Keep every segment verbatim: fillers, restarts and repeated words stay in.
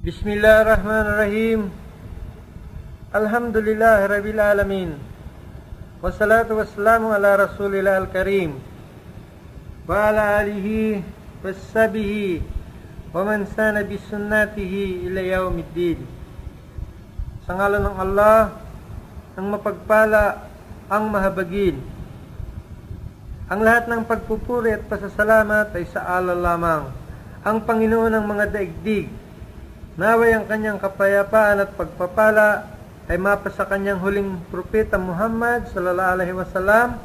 Bismillahirrahmanirrahim. Alhamdulillah Rabbil Alamin. Wassalatu wassalamu ala Rasulillah al-Karim. Wa ala alihi wassabihi wa man sana bisunnatihi ila yaumiddin. Sa ngalan ng Allah, ang mapagpala, ang mahabagin. Ang lahat ng pagpupuri at pasasalamat ay sa Allah lamang, ang Panginoon ng mga daigdig. Naway ang kanyang kapayapaan at pagpapala ay mapa sa kanyang huling propeta Muhammad sallallahu alaihi wasallam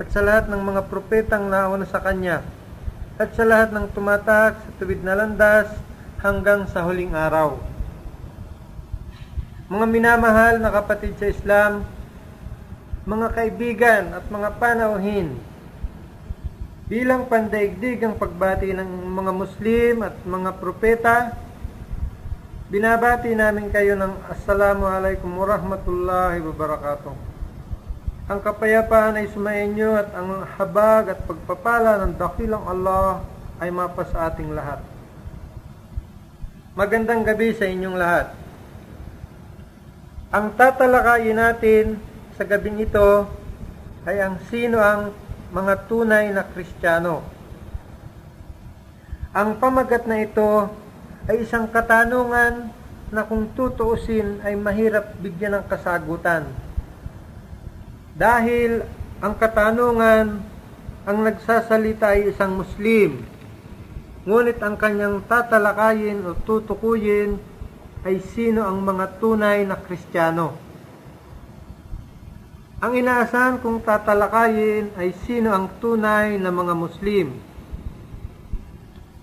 at sa lahat ng mga propetang nauna sa kanya at sa lahat ng tumatahak sa tuwid na landas hanggang sa huling araw. Mga minamahal na kapatid sa Islam, mga kaibigan at mga panauhin, bilang pandaigdig ang pagbati ng mga Muslim at mga propeta, binabati namin kayo ng Assalamu alaikum warahmatullahi wabarakatuh. Ang kapayapaan ay sumainyo at ang habag at pagpapala ng dakilang Allah ay mapa sa ating lahat. Magandang gabi sa inyong lahat. Ang tatalakayin natin sa gabing ito ay ang sino ang mga tunay na Kristiyano. Ang pamagat na ito ay isang katanungan na kung tutuusin ay mahirap bigyan ng kasagutan. Dahil ang katanungan, ang nagsasalita ay isang Muslim, ngunit ang kanyang tatalakayin o tutukuyin ay sino ang mga tunay na Kristiyano. Ang inaasahan kung tatalakayin ay sino ang tunay na mga Muslim.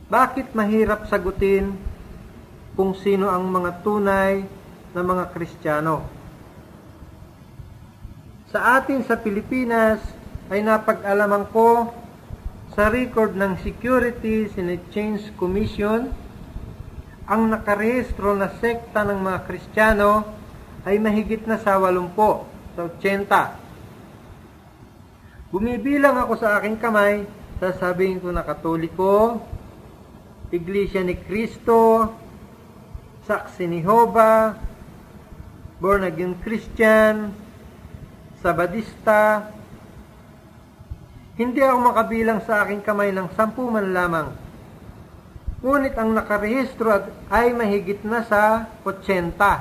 Bakit mahirap sagutin kung sino ang mga tunay na mga Kristiyano? Sa atin sa Pilipinas ay napag-alaman ko sa record ng Securities and Exchange Commission, ang nakarehistro na sekta ng mga Kristiyano ay mahigit na sa walumpo, sa eighty. Bumibilang ako sa aking kamay, sasabihin ko na Katoliko, Iglesia ni Cristo, Saksi ni Jehovah, Born Again Christian, Sabadista. Hindi ako makabilang sa aking kamay ng sampu man lamang. Ngunit ang nakarehistro ay mahigit na sa eighty.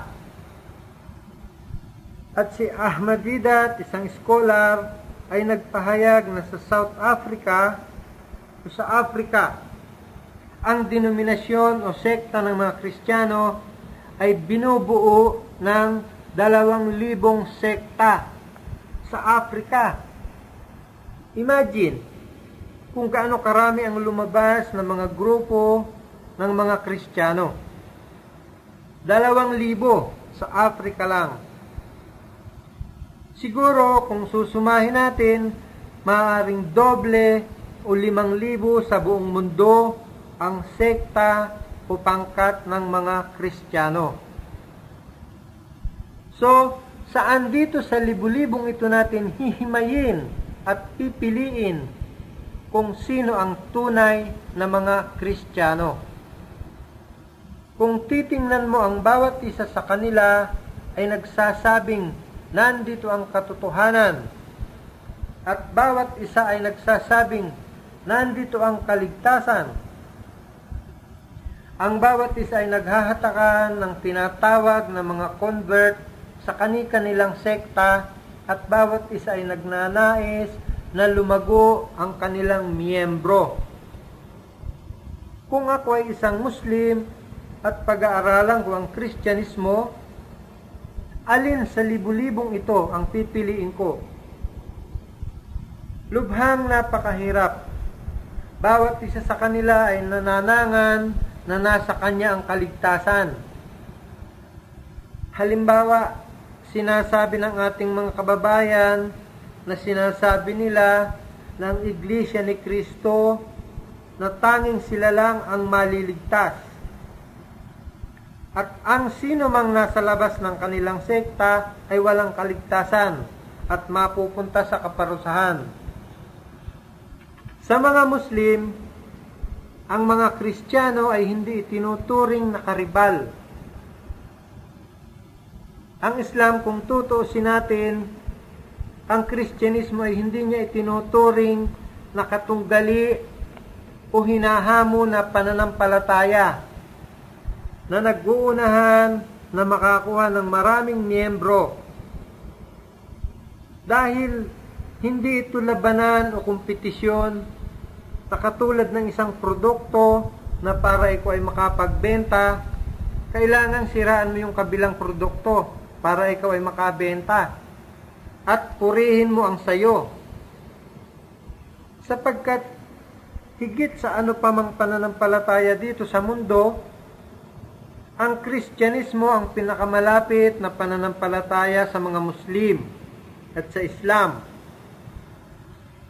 At si Ahmed Deedat, isang scholar, ay nagpahayag na sa South Africa o sa Africa, ang denominasyon o sekta ng mga Kristiyano ay binubuo ng dalawang libong sekta sa Afrika. Imagine kung kaano karami ang lumabas ng mga grupo ng mga Kristiyano. Dalawang libo sa Afrika lang. Siguro kung susumahin natin, maaaring doble o limang libo sa buong mundo ang sekta o pangkat ng mga Kristiyano. So, saan dito sa libu-libong ito natin hihimayin at pipiliin kung sino ang tunay na mga Kristiyano? Kung titingnan mo ang bawat isa sa kanila ay nagsasabing nandito ang katotohanan at bawat isa ay nagsasabing nandito ang kaligtasan. Ang bawat isa ay naghahatakan ng tinatawag na mga convert sa kani-kanilang sekta at bawat isa ay nagnanais na lumago ang kanilang miyembro. Kung ako ay isang Muslim at pag-aaralan ko ang Kristyanismo, alin sa libu-libong ito ang pipiliin ko? Lubhang napakahirap. Bawat isa sa kanila ay nananangan na nasa kanya ang kaligtasan. Halimbawa, sinasabi ng ating mga kababayan na sinasabi nila ng Iglesia ni Cristo na tanging sila lang ang maliligtas. At ang sino mang nasa labas ng kanilang sekta ay walang kaligtasan at mapupunta sa kaparusahan. Sa mga Muslim, ang mga Kristiyano ay hindi tinuturing na karibal. Ang Islam, kung tutuusin natin, ang Kristyanismo ay hindi niya itinuturing na katunggali o hinahamon na pananampalataya na nag-uunahan na makakuha ng maraming miyembro. Dahil hindi ito labanan o kompetisyon na katulad ng isang produkto na para ikaw ay makapagbenta, kailangan siraan mo yung kabilang produkto para ikaw ay makabenta at purihin mo ang sayo. Sapagkat higit sa ano pa mang pananampalataya dito sa mundo, ang Kristyanismo ang pinakamalapit na pananampalataya sa mga Muslim at sa Islam.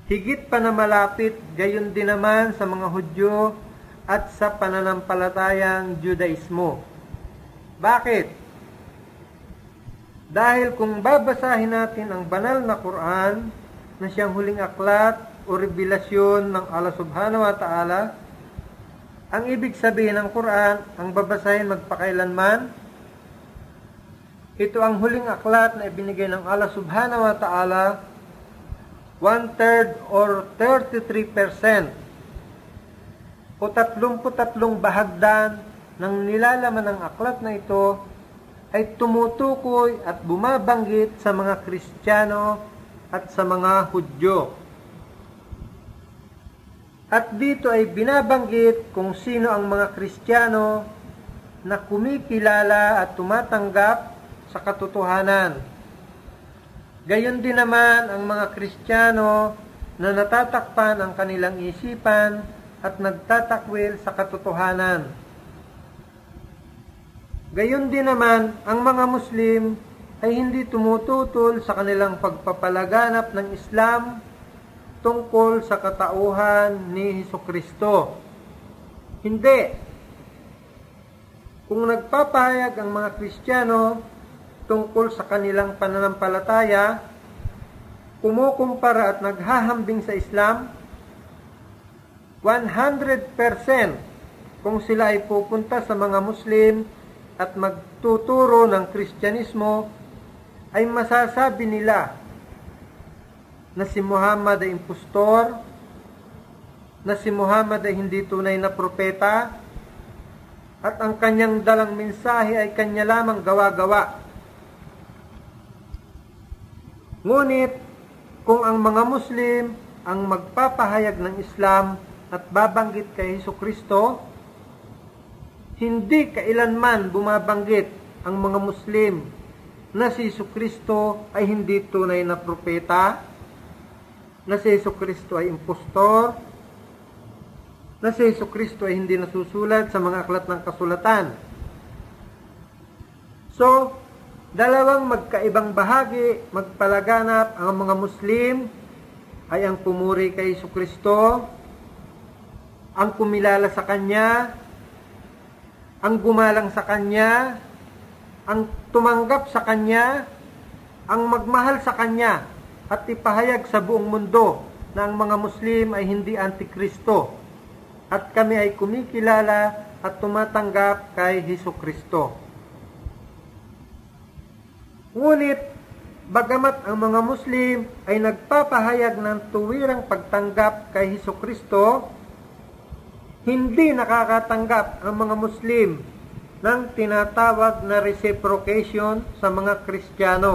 Higit pa na malapit, gayon din naman sa mga Hudyo at sa pananampalatayang Judaismo. Bakit? Dahil kung babasahin natin ang banal na Quran na siyang huling aklat o revelasyon ng Allah Subhanahu wa Ta'ala, ang ibig sabihin ng Quran, ang babasahin magpakailanman, ito ang huling aklat na ibinigay ng Allah Subhanahu wa Ta'ala, one-third or thirty-three percent o tatlumput tatlong bahagdan ng nilalaman ng aklat na ito ay tumutukoy at bumabanggit sa mga Kristiyano at sa mga Hudyo. At dito ay binabanggit kung sino ang mga Kristiyano na kumikilala at tumatanggap sa katotohanan. Gayon din naman ang mga Kristiyano na natatakpan ang kanilang isipan at nagtatakwil sa katotohanan. Gayon din naman ang mga Muslim ay hindi tumututol sa kanilang pagpapalaganap ng Islam tungkol sa katauhan ni Hesukristo. Hindi. Kung nagpapahayag ang mga Kristiyano tungkol sa kanilang pananampalataya, kumukumpara at naghahambing sa Islam, one hundred percent kung sila ay pupunta sa mga Muslim at magtuturo ng Kristyanismo, ay masasabi nila na si Muhammad ay impostor, na si Muhammad ay hindi tunay na propeta, at ang kanyang dalang mensahe ay kanya lamang gawa-gawa. Ngunit, kung ang mga Muslim ang magpapahayag ng Islam at babanggit kay Hesukristo, hindi kailanman bumabanggit ang mga Muslim na si Hesukristo ay hindi tunay na propeta, na si Hesukristo ay impostor, na si Hesukristo ay hindi nasusulat sa mga aklat ng kasulatan. So, dalawang magkaibang bahagi, magpalaganap ang mga Muslim ay ang pumuri kay Hesukristo, ang kumilala sa Kanya, ang gumalang sa Kanya, ang tumanggap sa Kanya, ang magmahal sa Kanya, at ipahayag sa buong mundo na ang mga Muslim ay hindi antikristo at kami ay kumikilala at tumatanggap kay Hesukristo. Ngunit, bagamat ang mga Muslim ay nagpapahayag ng tuwirang pagtanggap kay Hesukristo, hindi nakakatanggap ang mga Muslim ng tinatawag na reciprocation sa mga Kristiyano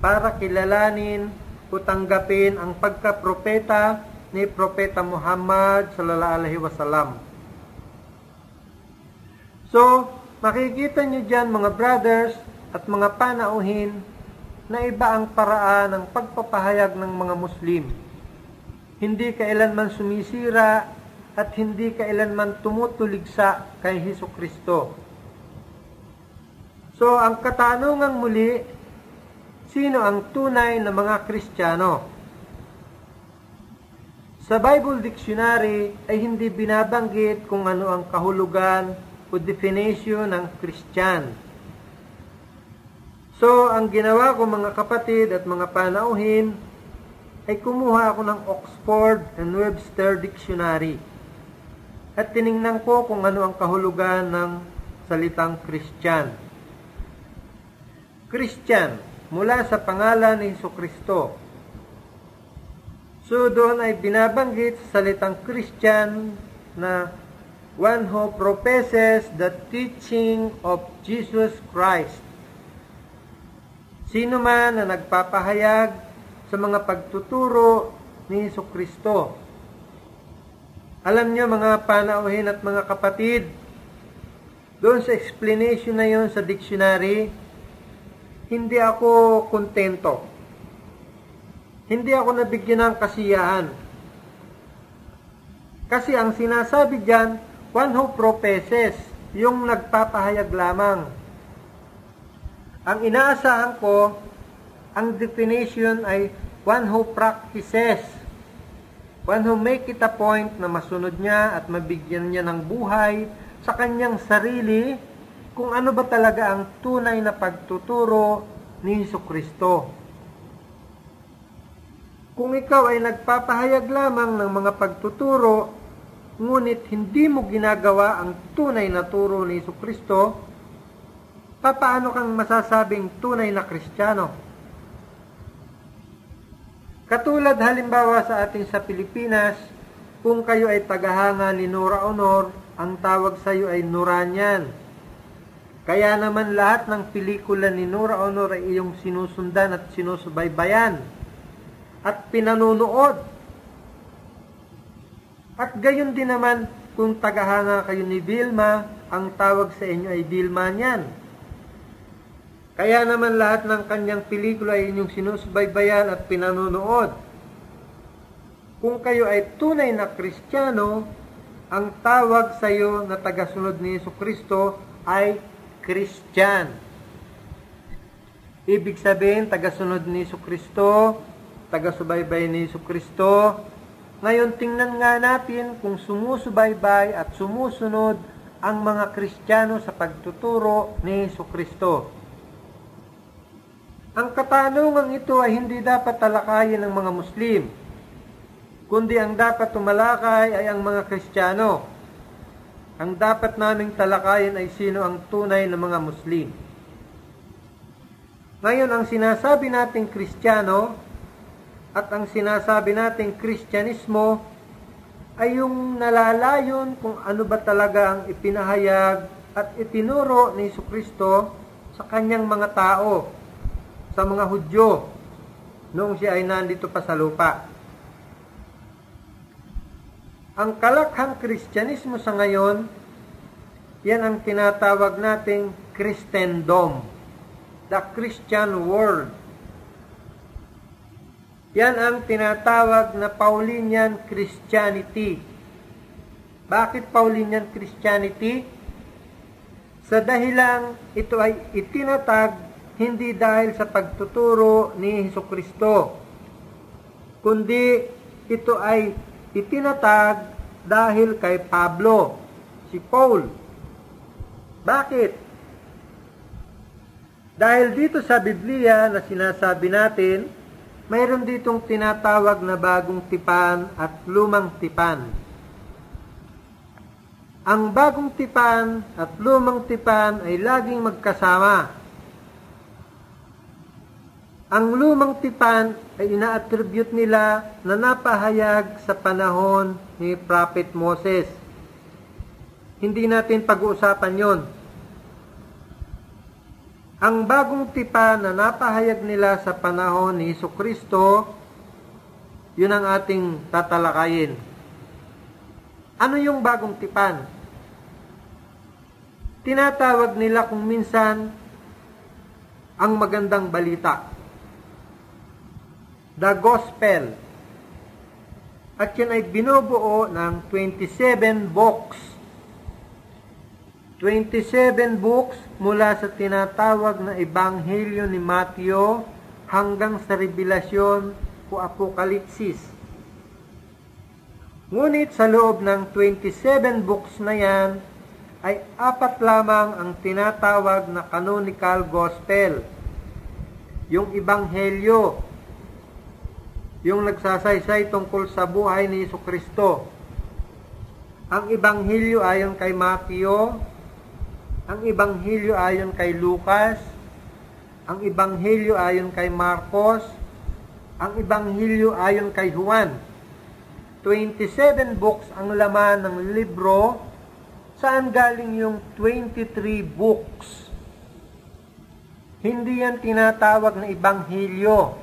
para kilalanin o tanggapin ang pagkapropeta ni Propeta Muhammad sallallahu alaihi wasallam. So, makikita nyo dyan mga brothers, at mga panauhin na iba ang paraan ng pagpapahayag ng mga Muslim. Hindi kailanman sumisira at hindi kailanman tumutuligsa kay Hesukristo. So, ang katanungang muli, sino ang tunay na mga Kristiyano? Sa Bible Dictionary ay hindi binabanggit kung ano ang kahulugan o definition ng Christian. So, ang ginawa ko mga kapatid at mga panauhin ay kumuha ako ng Oxford and Webster Dictionary. at tiningnan ko kung ano ang kahulugan ng salitang Christian. Christian, mula sa pangalan ni Jesucristo. So doon ay binabanggit sa salitang Christian na one who professes the teaching of Jesus Christ. Sino man na nagpapahayag sa mga pagtuturo ni Jesucristo. Alam nyo mga panauhin at mga kapatid, doon sa explanation na yon sa dictionary, hindi ako kontento. Hindi ako nabigyan ng kasiyahan. Kasi ang sinasabi dyan, one who professes, yung nagpapahayag lamang. Ang inaasahan ko, ang definition ay one who practices. One who make it a point na masunod niya at mabigyan niya ng buhay sa kanyang sarili kung ano ba talaga ang tunay na pagtuturo ni Jesucristo. Kung ikaw ay nagpapahayag lamang ng mga pagtuturo, ngunit hindi mo ginagawa ang tunay na turo ni Jesucristo, papaano kang masasabing tunay na Kristiyano? Katulad halimbawa sa ating sa Pilipinas, kung kayo ay tagahanga ni Nora Aunor, ang tawag sa iyo ay Noranyan. Kaya naman lahat ng pelikula ni Nora Aunor ay iyong sinusundan at sinusubaybayan at pinanunood. At gayon din naman kung tagahanga kayo ni Vilma, ang tawag sa inyo ay Vilmanyan. Kaya naman lahat ng kanyang pelikula ay inyong sinusubaybayan at pinanonood. Kung kayo ay tunay na Kristiyano, ang tawag sa iyo na tagasunod ni Jesucristo ay Christian. Ibig sabihin, tagasunod ni Jesucristo, tagasubaybay ni Jesucristo. Ngayon, tingnan nga natin kung sumusubaybay at sumusunod ang mga Kristiyano sa pagtuturo ni Jesucristo. Ang katanungang ito ay hindi dapat talakayin ng mga Muslim, kundi ang dapat tumalakay ay ang mga Kristiyano. Ang dapat naming talakayin ay sino ang tunay na mga Muslim. Ngayon, ang sinasabi nating Kristiyano at ang sinasabi nating Kristyanismo ay yung nalalayon kung ano ba talaga ang ipinahayag at itinuro ni Jesucristo sa kanyang mga tao, sa mga Hudyo noong siya ay nandito pa sa lupa. Ang kalakhang Kristyanismo sa ngayon, yan ang tinatawag nating Christendom, the Christian world. Yan ang tinatawag na Paulinian Christianity. Bakit Paulinian Christianity? Sa dahilang ito ay itinatag hindi dahil sa pagtuturo ni Jesucristo, kundi ito ay itinatag dahil kay Pablo, si Paul. Bakit? Dahil dito sa Biblia na sinasabi natin, mayroon ditong tinatawag na bagong tipan at lumang tipan. Ang bagong tipan at lumang tipan ay laging magkasama. Ang lumang tipan ay ina-attribute nila na napahayag sa panahon ni Prophet Moses. Hindi natin pag-uusapan yon. Ang bagong tipan na napahayag nila sa panahon ni Jesucristo, yun ang ating tatalakayin. Ano yung bagong tipan? Tinatawag nila kung minsan ang magandang balita, the Gospel. At yan ay binubuo ng twenty-seven books. twenty-seven books mula sa tinatawag na Ebanghelyo ni Mateo hanggang sa Revelasyon o Apokalipsis. Ngunit sa loob ng twenty-seven books na yan, ay apat lamang ang tinatawag na canonical gospel. Yung Ebanghelyo, yung nagsasaysay tungkol sa buhay ni Jesucristo. Ang Ebanghelyo ayon kay Mateo, ang Ebanghelyo ayon kay Lucas, ang Ebanghelyo ayon kay Marcos, ang Ebanghelyo ayon kay Juan. twenty-seven books ang laman ng libro. Saan galing yung twenty-three books? Hindi yan tinatawag na Ebanghelyo,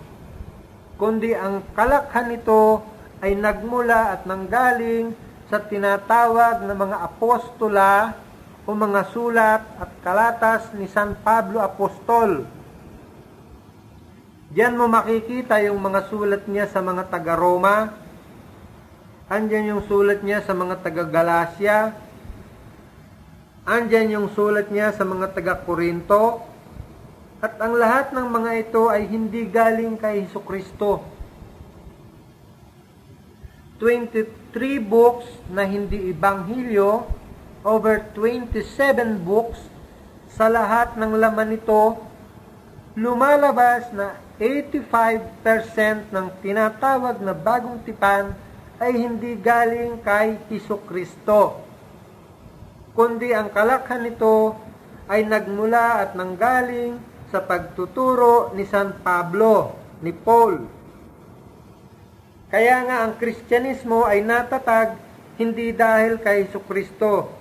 kundi ang kalakhan nito ay nagmula at nanggaling sa tinatawag na mga apostola o mga sulat at kalatas ni San Pablo Apostol. Diyan mo makikita yung mga sulat niya sa mga taga-Roma. Andyan yung sulat niya sa mga taga-Galacia. Andyan yung sulat niya sa mga taga-Korinto. At ang lahat ng mga ito ay hindi galing kay Hesukristo. twenty-three books na hindi Ebanghelyo over twenty-seven books, sa lahat ng laman nito, lumalabas na eighty-five percent ng tinatawag na bagong tipan ay hindi galing kay Hesukristo, kundi ang kalakhan nito ay nagmula at nanggaling sa pagtuturo ni San Pablo, ni Paul. Kaya nga ang Kristyanismo ay natatag hindi dahil kay Hesukristo,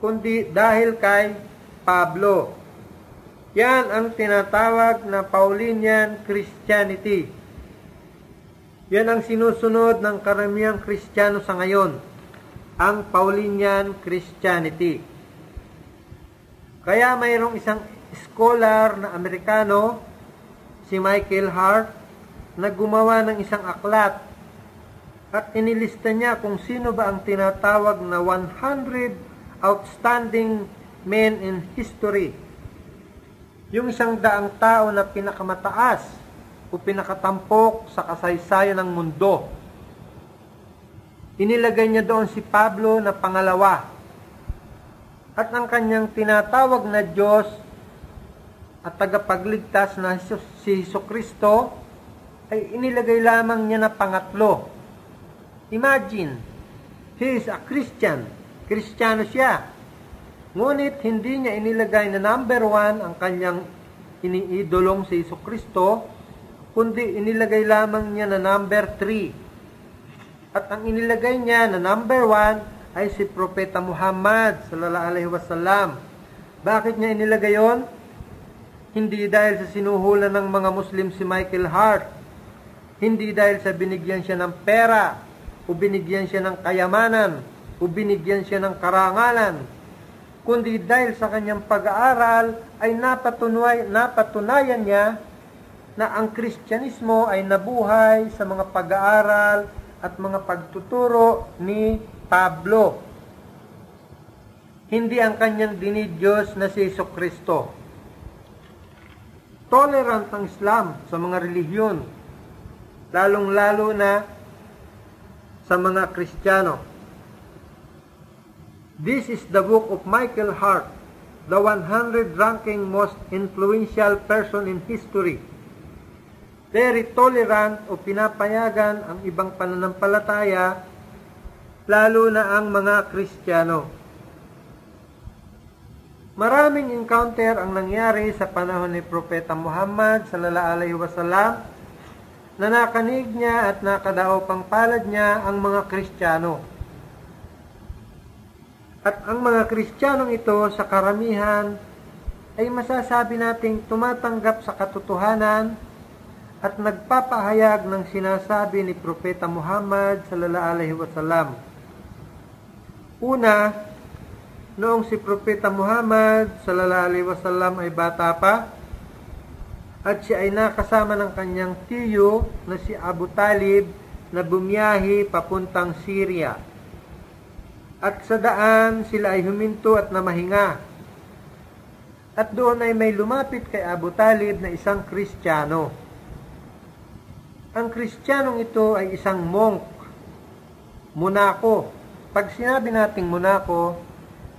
kundi dahil kay Pablo. Yan ang tinatawag na Paulinian Christianity. Yan ang sinusunod ng karamihang Kristiyano sa ngayon, ang Paulinian Christianity. Kaya mayroong isang scholar na Amerikano, si Michael Hart, na gumawa ng isang aklat at inilista niya kung sino ba ang tinatawag na one hundred outstanding men in history. Yung isang daang tao na pinakamataas o pinakatampok sa kasaysayan ng mundo. Inilagay niya doon si Pablo na pangalawa. At ang kanyang tinatawag na Diyos at tagapagligtas na si Hesukristo ay inilagay lamang niya na pangatlo. Imagine, he is a Christian. Kristiyano siya. Ngunit hindi niya inilagay na number one ang kanyang iniidolong si Hesukristo, kundi inilagay lamang niya na number three. At ang inilagay niya na number one ay si Propeta Muhammad sallallahu alaihi wasallam. Bakit niya inilagay yon? Hindi dahil sa sinuhulan ng mga Muslim si Michael Hart, hindi dahil sa binigyan siya ng pera, o binigyan siya ng kayamanan, o binigyan siya ng karangalan, kundi dahil sa kanyang pag-aaral ay napatunay, napatunayan niya na ang Kristyanismo ay nabuhay sa mga pag-aaral at mga pagtuturo ni Pablo. Hindi ang kanyang dinidiyos na si Hesukristo. Tolerant ang Islam sa mga relihiyon, lalong-lalo na sa mga Kristiyano. This is the book of Michael Hart, the one hundred ranking most influential person in history. Very tolerant o pinapayagan ang ibang pananampalataya, lalo na ang mga Kristiyano. Maraming encounter ang nangyari sa panahon ni Propeta Muhammad sallallahu alaihi wasallam, na nakanig niya at nakadao pang palad niya ang mga Kristiyano. At ang mga Kristiyanong ito sa karamihan ay masasabi nating tumatanggap sa katotohanan at nagpapahayag ng sinasabi ni Propeta Muhammad sallallahu alaihi wasallam. Una, noong si Propeta Muhammad sallallahu alaihi wasallam ay bata pa, at siya ay nakasama ng kanyang tiyo na si Abu Talib na bumiyahi papuntang Syria. At sa daan sila ay huminto at namahinga. At doon ay may lumapit kay Abu Talib na isang Kristiyano. Ang Kristiyanong ito ay isang monk, munako. Pag sinabi nating munako,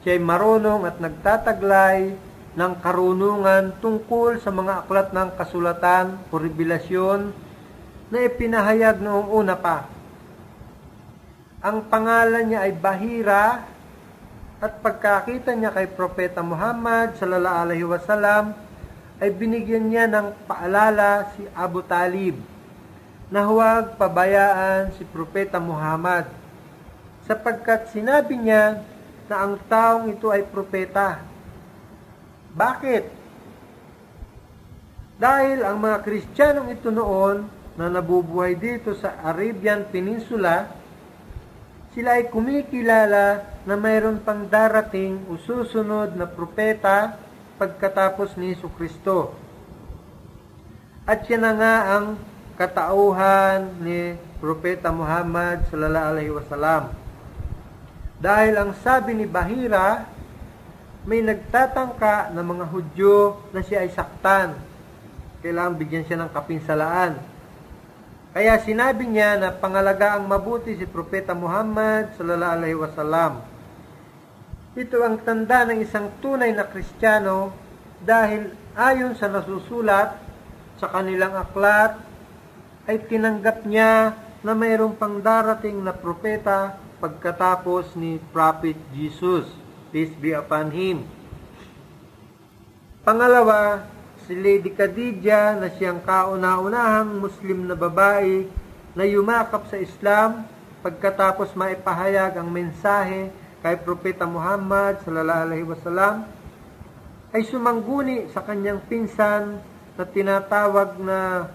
siya ay marunong at nagtataglay ng karunungan tungkol sa mga aklat ng kasulatan o revelasyon na ipinahayag noong una pa. Ang pangalan niya ay Bahira, at pagkakita niya kay Propeta Muhammad sallallahu alaihi wasallam ay binigyan niya ng paalala si Abu Talib na huwag pabayaan si Propeta Muhammad, sapagkat sinabi niya na ang taong ito ay propeta. Bakit? Dahil ang mga Kristiyanong ito noon na nabubuhay dito sa Arabian Peninsula, sila ay kumikilala na mayroon pang darating o susunod na propeta pagkatapos ni Jesucristo. At yan na nga ang katauhan ni Propeta Muhammad sallallahu alaihi wasallam. Dahil ang sabi ni Bahira, may nagtatangka ng mga Hudyo na siya ay saktan. Kailangan bigyan siya ng kapinsalaan. Kaya sinabi niya na pangalagaan mabuti si Propeta Muhammad sallallahu alaihi wasallam. Ito ang tanda ng isang tunay na Kristiyano, dahil ayon sa nasusulat sa kanilang aklat ay tinanggap niya na mayroong pang darating na propeta pagkatapos ni Prophet Jesus, peace be upon him. Pangalawa, si Lady Khadija, na siyang kauna-unahang Muslim na babae na yumakap sa Islam pagkatapos maipahayag ang mensahe kay Propeta Muhammad sallallahu alaihi wasallam, ay sumangguni sa kanyang pinsan na tinatawag na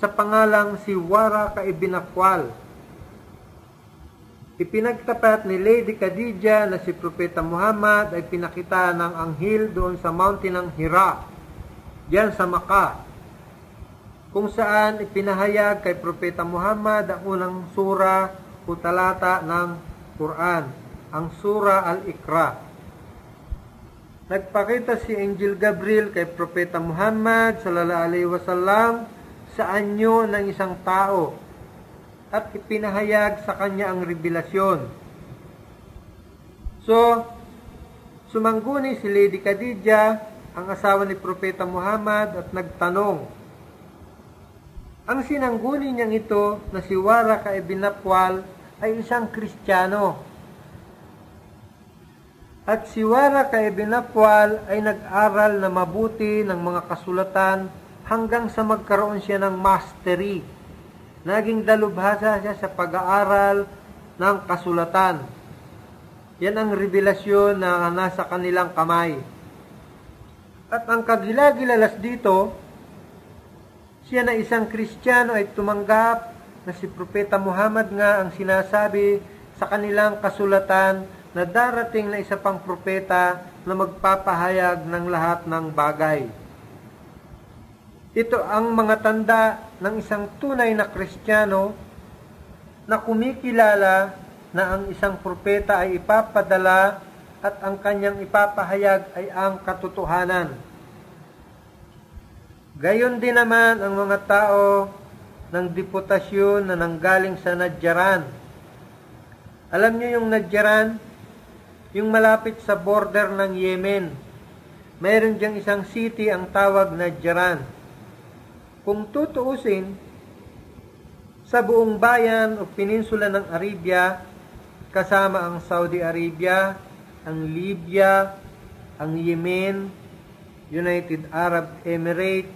sa pangalang si Waraqa ibn Nawfal. Ipinagtapat ni Lady Khadija na si Propeta Muhammad ay pinakita ng anghel doon sa mountain ng Hira, diyan sa Makkah, kung saan ipinahayag kay Propeta Muhammad ang unang sura o talata ng Quran, ang Sura Al-Iqra. Nagpakita si Angel Gabriel kay Propeta Muhammad sallallahu alaihi wasallam sa anyo ng isang tao at ipinahayag sa kanya ang revelasyon. So, sumangguni si Lady Khadija, ang asawa ni Propeta Muhammad, at nagtanong. Ang sinangguni niyang ito na si Waraqa ibn Nawfal ay isang Kristiyano. At si Waraqa ibn Nawfal ay nag-aral na mabuti ng mga kasulatan hanggang sa magkaroon siya ng mastery. Naging dalubhasa siya sa pag-aaral ng kasulatan. Yan ang revelasyon na nasa kanilang kamay. At ang kagilagilalas dito, siya na isang Kristiyano ay tumanggap na si Propeta Muhammad nga ang sinasabi sa kanilang kasulatan na darating na isa pang propeta na magpapahayag ng lahat ng bagay. Ito ang mga tanda ng isang tunay na Kristiyano na kumikilala na ang isang propeta ay ipapadala at ang kanyang ipapahayag ay ang katotohanan. Gayon din naman ang mga tao ng deputasyon na nanggaling sa Nadjaran. Alam niyo yung Nadjaran? Yung malapit sa border ng Yemen. Mayroon diyang isang city ang tawag na Nadjaran. Kung tutuusin, sa buong bayan o peninsula ng Arabia, kasama ang Saudi Arabia, ang Libya, ang Yemen, United Arab Emirates,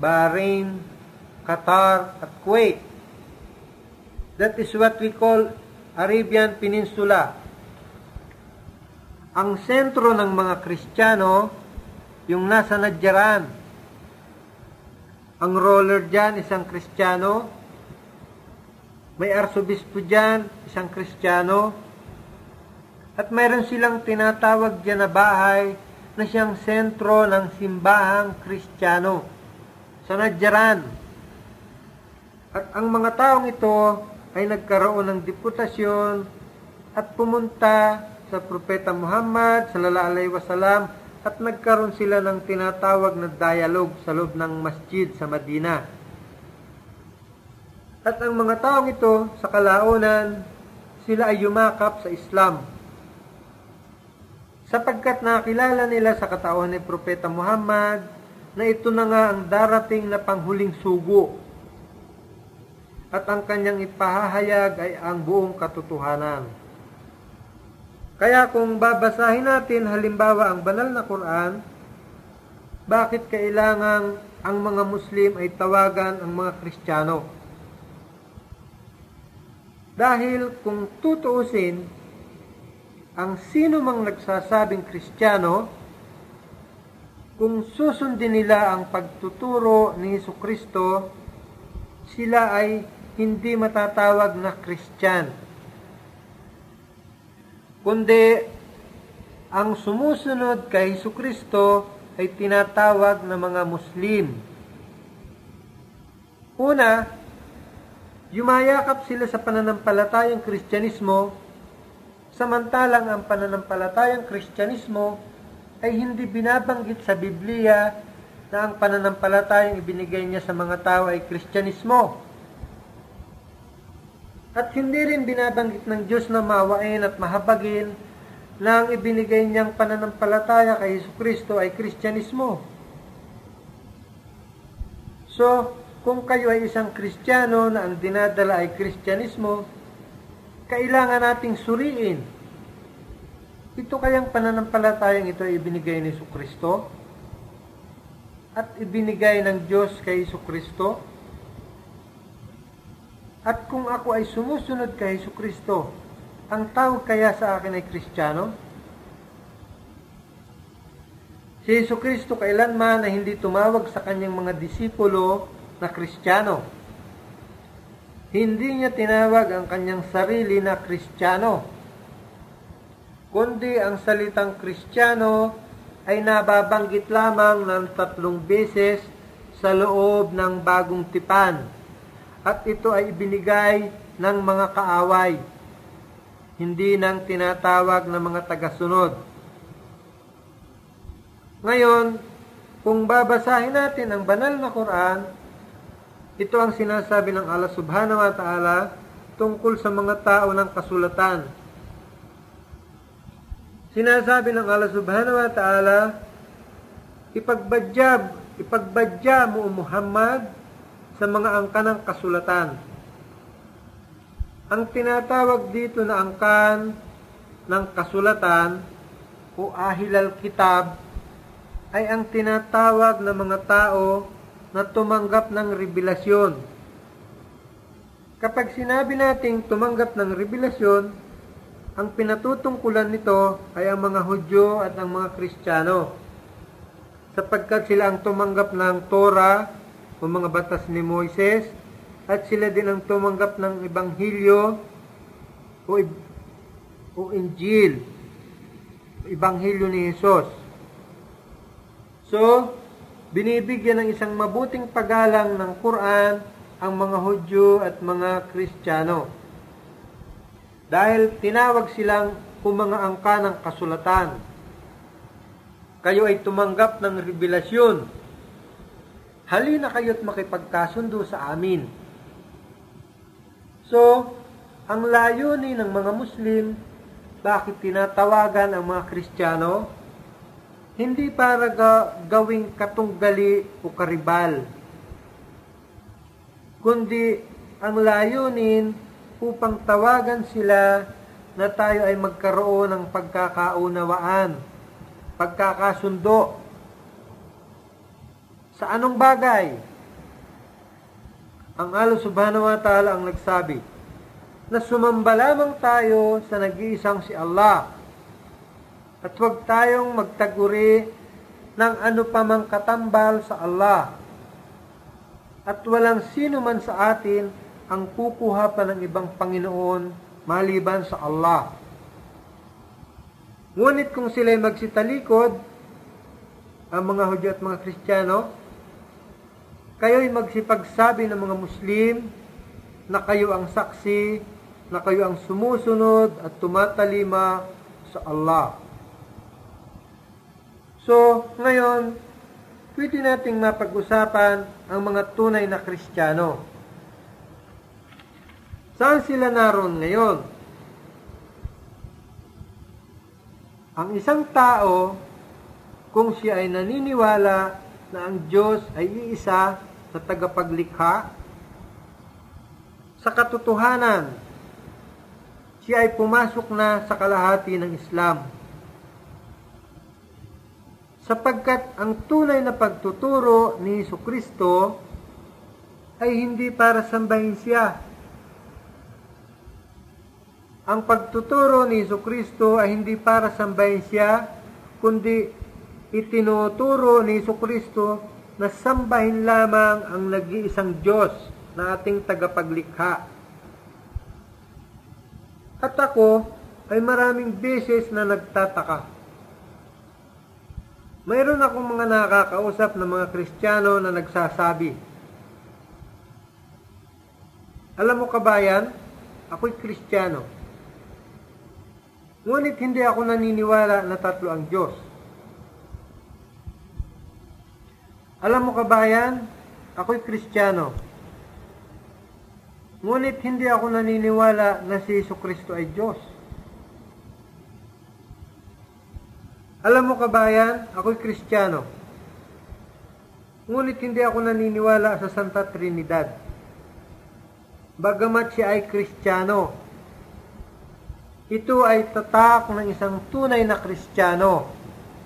Bahrain, Qatar, at Kuwait. That is what we call Arabian Peninsula. Ang sentro ng mga Kristiyano, yung nasa Nadjaran. Ang ruler dyan, isang Kristiyano. May arsobispo dyan, isang Kristiyano. At mayroon silang tinatawag dyan na bahay na siyang sentro ng simbahang Kristiyano sa Nadjaran. At ang mga taong ito ay nagkaroon ng deputasyon at pumunta sa Propeta Muhammad sallallahu alaihi wasallam at nagkaroon sila ng tinatawag na dialogue sa loob ng masjid sa Madina. At ang mga taong ito sa kalaunan, sila ay yumakap sa Islam. Sapagkat nakilala nila sa katauhan ni Propeta Muhammad na ito na nga ang darating na panghuling sugo. at ang kanyang ipahahayag ay ang buong katotohanan. Kaya kung babasahin natin halimbawa ang banal na Quran, bakit kailangan ang mga Muslim ay tawagan ang mga Kristiyano? Dahil kung tutuusin, ang sino mang nagsasabing Kristiyano, kung susundin nila ang pagtuturo ni Jesucristo, sila ay hindi matatawag na Kristiyan, kundi ang sumusunod kay Jesucristo ay tinatawag na mga Muslim. Una, yumayakap sila sa pananampalatayang Kristyanismo, samantalang ang pananampalatayang Kristyanismo ay hindi binabanggit sa Biblia na ang pananampalatayang ibinigay niya sa mga tao ay Kristyanismo. At hindi rin binabanggit ng Diyos na maawain at mahabagin na ang ibinigay niyang pananampalataya kay Jesucristo ay Kristyanismo. So, kung kayo ay isang Kristiyano na ang dinadala ay Kristyanismo, kailangan nating suriin. Ito kayang pananampalatayang ito ay ibinigay ni Jesucristo? At ibinigay ng Diyos kay Jesucristo? At kung ako ay sumusunod kay Jesucristo, ang tawag kaya sa akin ay Kristiyano? Si Jesucristo kailanman ay hindi tumawag sa kanyang mga disipulo na Kristiyano. Hindi niya tinawag ang kanyang sarili na Kristiyano, kundi ang salitang Kristiyano ay nababanggit lamang ng tatlong beses sa loob ng bagong tipan, at ito ay ibinigay ng mga kaaway, hindi nang tinatawag ng mga tagasunod. Ngayon, kung babasahin natin ang banal na Quran, ito ang sinasabi ng Allah subhanahu wa ta'ala tungkol sa mga tao ng kasulatan. Sinasabi ng Allah subhanahu wa ta'ala, ipagbadya, ipagbadya mo Muhammad sa mga angkan ng kasulatan. Ang tinatawag dito na angkan ng kasulatan o ahilal kitab ay ang tinatawag na mga tao na tumanggap ng revelasyon. Kapag sinabi nating tumanggap ng revelasyon, ang pinatutungkulan nito ay ang mga Hudyo at ang mga Kristiyano, sapagkat sila ang tumanggap ng Torah o mga batas ni Moises, at sila din ang tumanggap ng Ebanghilyo o, o Injil, Ebanghilyo ni Jesus. So, binibigyan ng isang mabuting paggalang ng Quran ang mga Hudyo at mga Kristiyano, dahil tinawag silang umangaangka ng kasulatan. Kayo ay tumanggap ng revelasyon. Halina kayo't makipagkasundo sa amin. So, ang layunin ng mga Muslim, bakit tinatawagan ang mga Kristiyano? Hindi para ga- gawing katunggali o karibal, kundi ang layunin upang tawagan sila na tayo ay magkaroon ng pagkakaunawaan, pagkakasundo. Sa anong bagay? Ang Allah subhanahu wa ta'ala ang nagsabi, na sumamba lamang tayo sa nag-iisang si Allah, at huwag tayong magtaguri ng ano pa mang katambal sa Allah, at walang sino man sa atin ang kukuha pa ng ibang Panginoon maliban sa Allah. Ngunit kung sila'y magsitalikod, ang mga Hudyo at mga Kristiyano, kayo'y magsipagsabi ng mga Muslim na kayo ang saksi, na kayo ang sumusunod at tumatalima sa Allah. So, ngayon, pwede nating mapag-usapan ang mga tunay na Kristiyano. Saan sila naroon ngayon? Ang isang tao, kung siya ay naniniwala na ang Diyos ay iisa na tagapaglikha, Sa katotohanan, siya ay pumasok na sa kalahati ng Islam. Sapagkat ang tunay na pagtuturo ni Jesucristo ay hindi para sambahin siya. Ang pagtuturo ni Jesucristo ay hindi para sambahin siya, kundi itinuturo ni Jesucristo na sambahin lamang ang nag-iisang Diyos na ating tagapaglikha. At ako ay maraming beses na nagtataka. Mayroon akong mga nakakausap na mga Kristiyano na nagsasabi, alam mo kabayan, ako'y Kristiyano. Ngunit hindi ako naniniwala na tatlo ang Diyos. Alam mo kabayan, ako'y Kristiyano. Ngunit hindi ako naniniwala na si Jesucristo ay Diyos. Alam mo kabayan, ako'y Kristiyano. Ngunit hindi ako naniniwala sa Santa Trinidad. Bagamat siya ay Kristiyano, ito ay tatak ng isang tunay na Kristiyano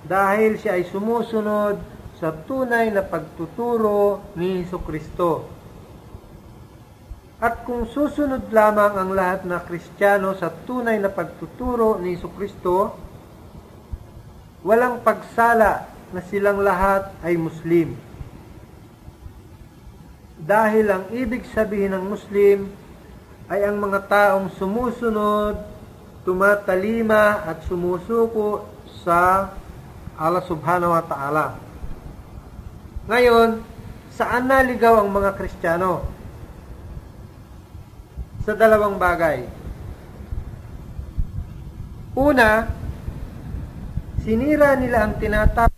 dahil siya ay sumusunod sa tunay na pagtuturo ni Jesucristo. At kung susunod lamang ang lahat na Kristiyano sa tunay na pagtuturo ni Jesucristo, walang pagsala na silang lahat ay Muslim. Dahil ang ibig sabihin ng Muslim ay ang mga taong sumusunod, tumatalima at sumusuko sa Allah subhanahu wa ta'ala. Ngayon, saan naligaw ang mga Kristiyano? Sa dalawang bagay. Una, sinira nila ang tinatawag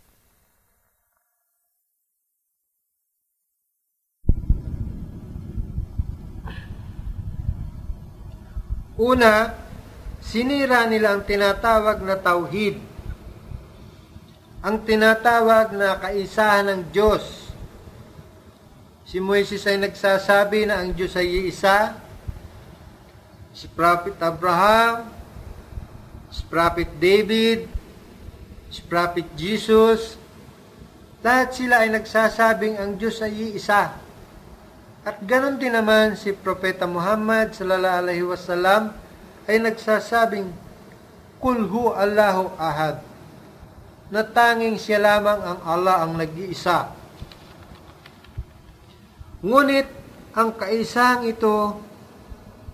Una, sinira nila ang tinatawag na tauhid. Ang tinatawag na kaisahan ng Diyos. Si Moises ay nagsasabi na ang Diyos ay isa. Si Prophet Abraham, si Prophet David, si Prophet Jesus, lahat sila ay nagsasabing ang Diyos ay isa. At ganoon din naman si Propeta Muhammad sallallahu alaihi wasallam ay nagsasabing Kul hu Allahu ahad. Na tanging siya lamang ang Allah ang nag-iisa. Ngunit, ang kaisang ito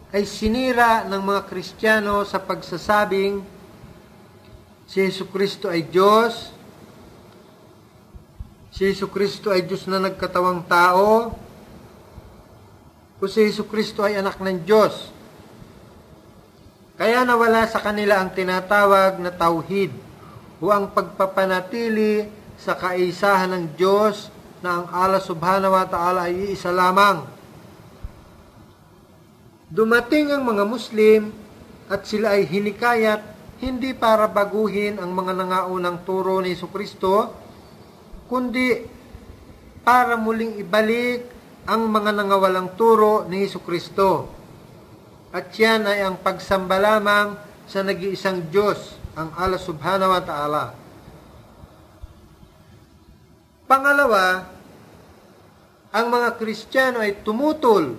ay sinira ng mga Kristiyano sa pagsasabing si Jesucristo ay Diyos, si Jesucristo ay Diyos na nagkatawang tao, o si Jesucristo ay anak ng Diyos. Kaya nawala sa kanila ang tinatawag na tauhid, o ang pagpapanatili sa kaisahan ng Diyos na ang Allah subhanahu wa ta'ala ay isa lamang. Dumating ang mga Muslim at sila ay hinikayat hindi para baguhin ang mga nangaunang turo ni Jesucristo, kundi para muling ibalik ang mga nangawalang turo ni Jesucristo. At yan ay ang pagsamba lamang sa nag-iisang Diyos, ang Allah subhanahu wa ta'ala. Pangalawa, ang mga Kristiyano ay tumutol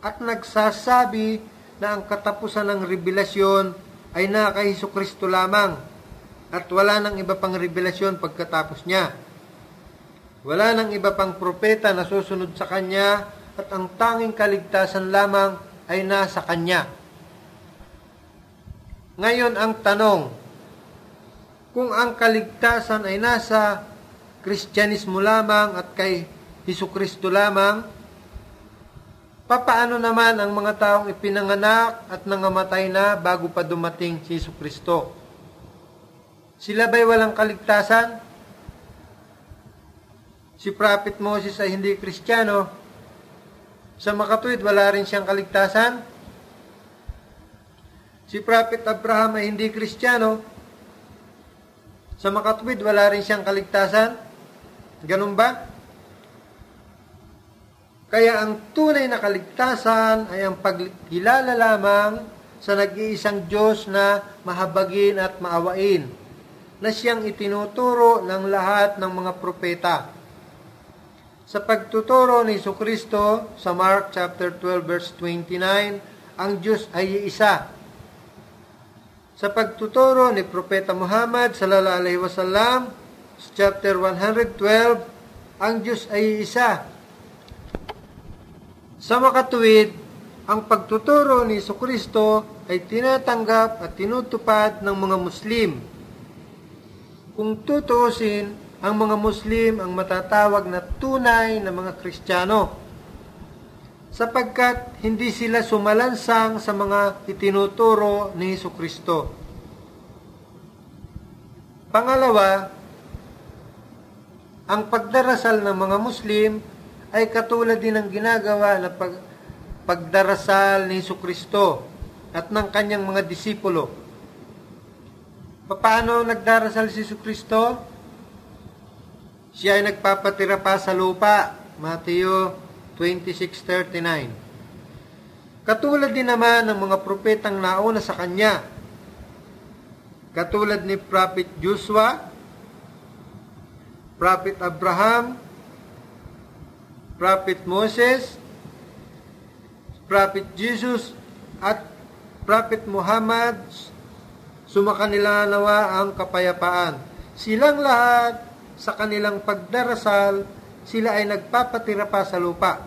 at nagsasabi na ang katapusan ng revelasyon ay na kay Jesucristo lamang at wala nang iba pang revelasyon pagkatapos niya. Wala nang iba pang propeta na susunod sa kanya at ang tanging kaligtasan lamang ay nasa kanya. Ngayon ang tanong, kung ang kaligtasan ay nasa Kristyanismo lamang at kay Jesucristo lamang, papaano naman ang mga taong ipinanganak at nangamatay na bago pa dumating si Jesucristo? Sila ba'y walang kaligtasan? Si Prophet Moses ay hindi Kristiyano. Sa makatuwid, wala rin siyang kaligtasan? Si Prophet Abraham ay hindi Kristiyano. Sa makatwid, wala rin siyang kaligtasan. Ganun ba? Kaya ang tunay na kaligtasan ay ang pagkilala lamang sa nag-iisang Diyos na mahabagin at maawain, na siyang itinuturo ng lahat ng mga propeta. Sa pagtuturo ni Jesucristo sa Mark chapter twelve verse twenty-nine, ang Diyos ay iisa. Sa pagtuturo ni Propeta Muhammad sallallahu alaihi wasallam sa chapter one twelve, ang Diyos ay isa. Sa makatuwid, ang pagtuturo ni Jesucristo ay tinatanggap at tinutupad ng mga Muslim. Kung tutuusin, ang mga Muslim ang matatawag na tunay na mga Kristiyano, sapagkat hindi sila sumalansang sa mga itinuturo ni Jesucristo. Pangalawa, ang pagdarasal ng mga Muslim ay katulad din ng ginagawa na pag, pagdarasal ni Jesucristo at ng kanyang mga disipulo. Paano nagdarasal si Jesucristo? Siya ay nagpapatira pa sa lupa, Mateo twenty-six thirty-nine. Katulad din naman ng mga propetang nauna sa kanya, katulad ni Prophet Joshua, Prophet Abraham, Prophet Moses, Prophet Jesus, at Prophet Muhammad, sumakanila nawa ang kapayapaan. Silang lahat sa kanilang pagdarasal, sila ay nagpapatira pa sa lupa.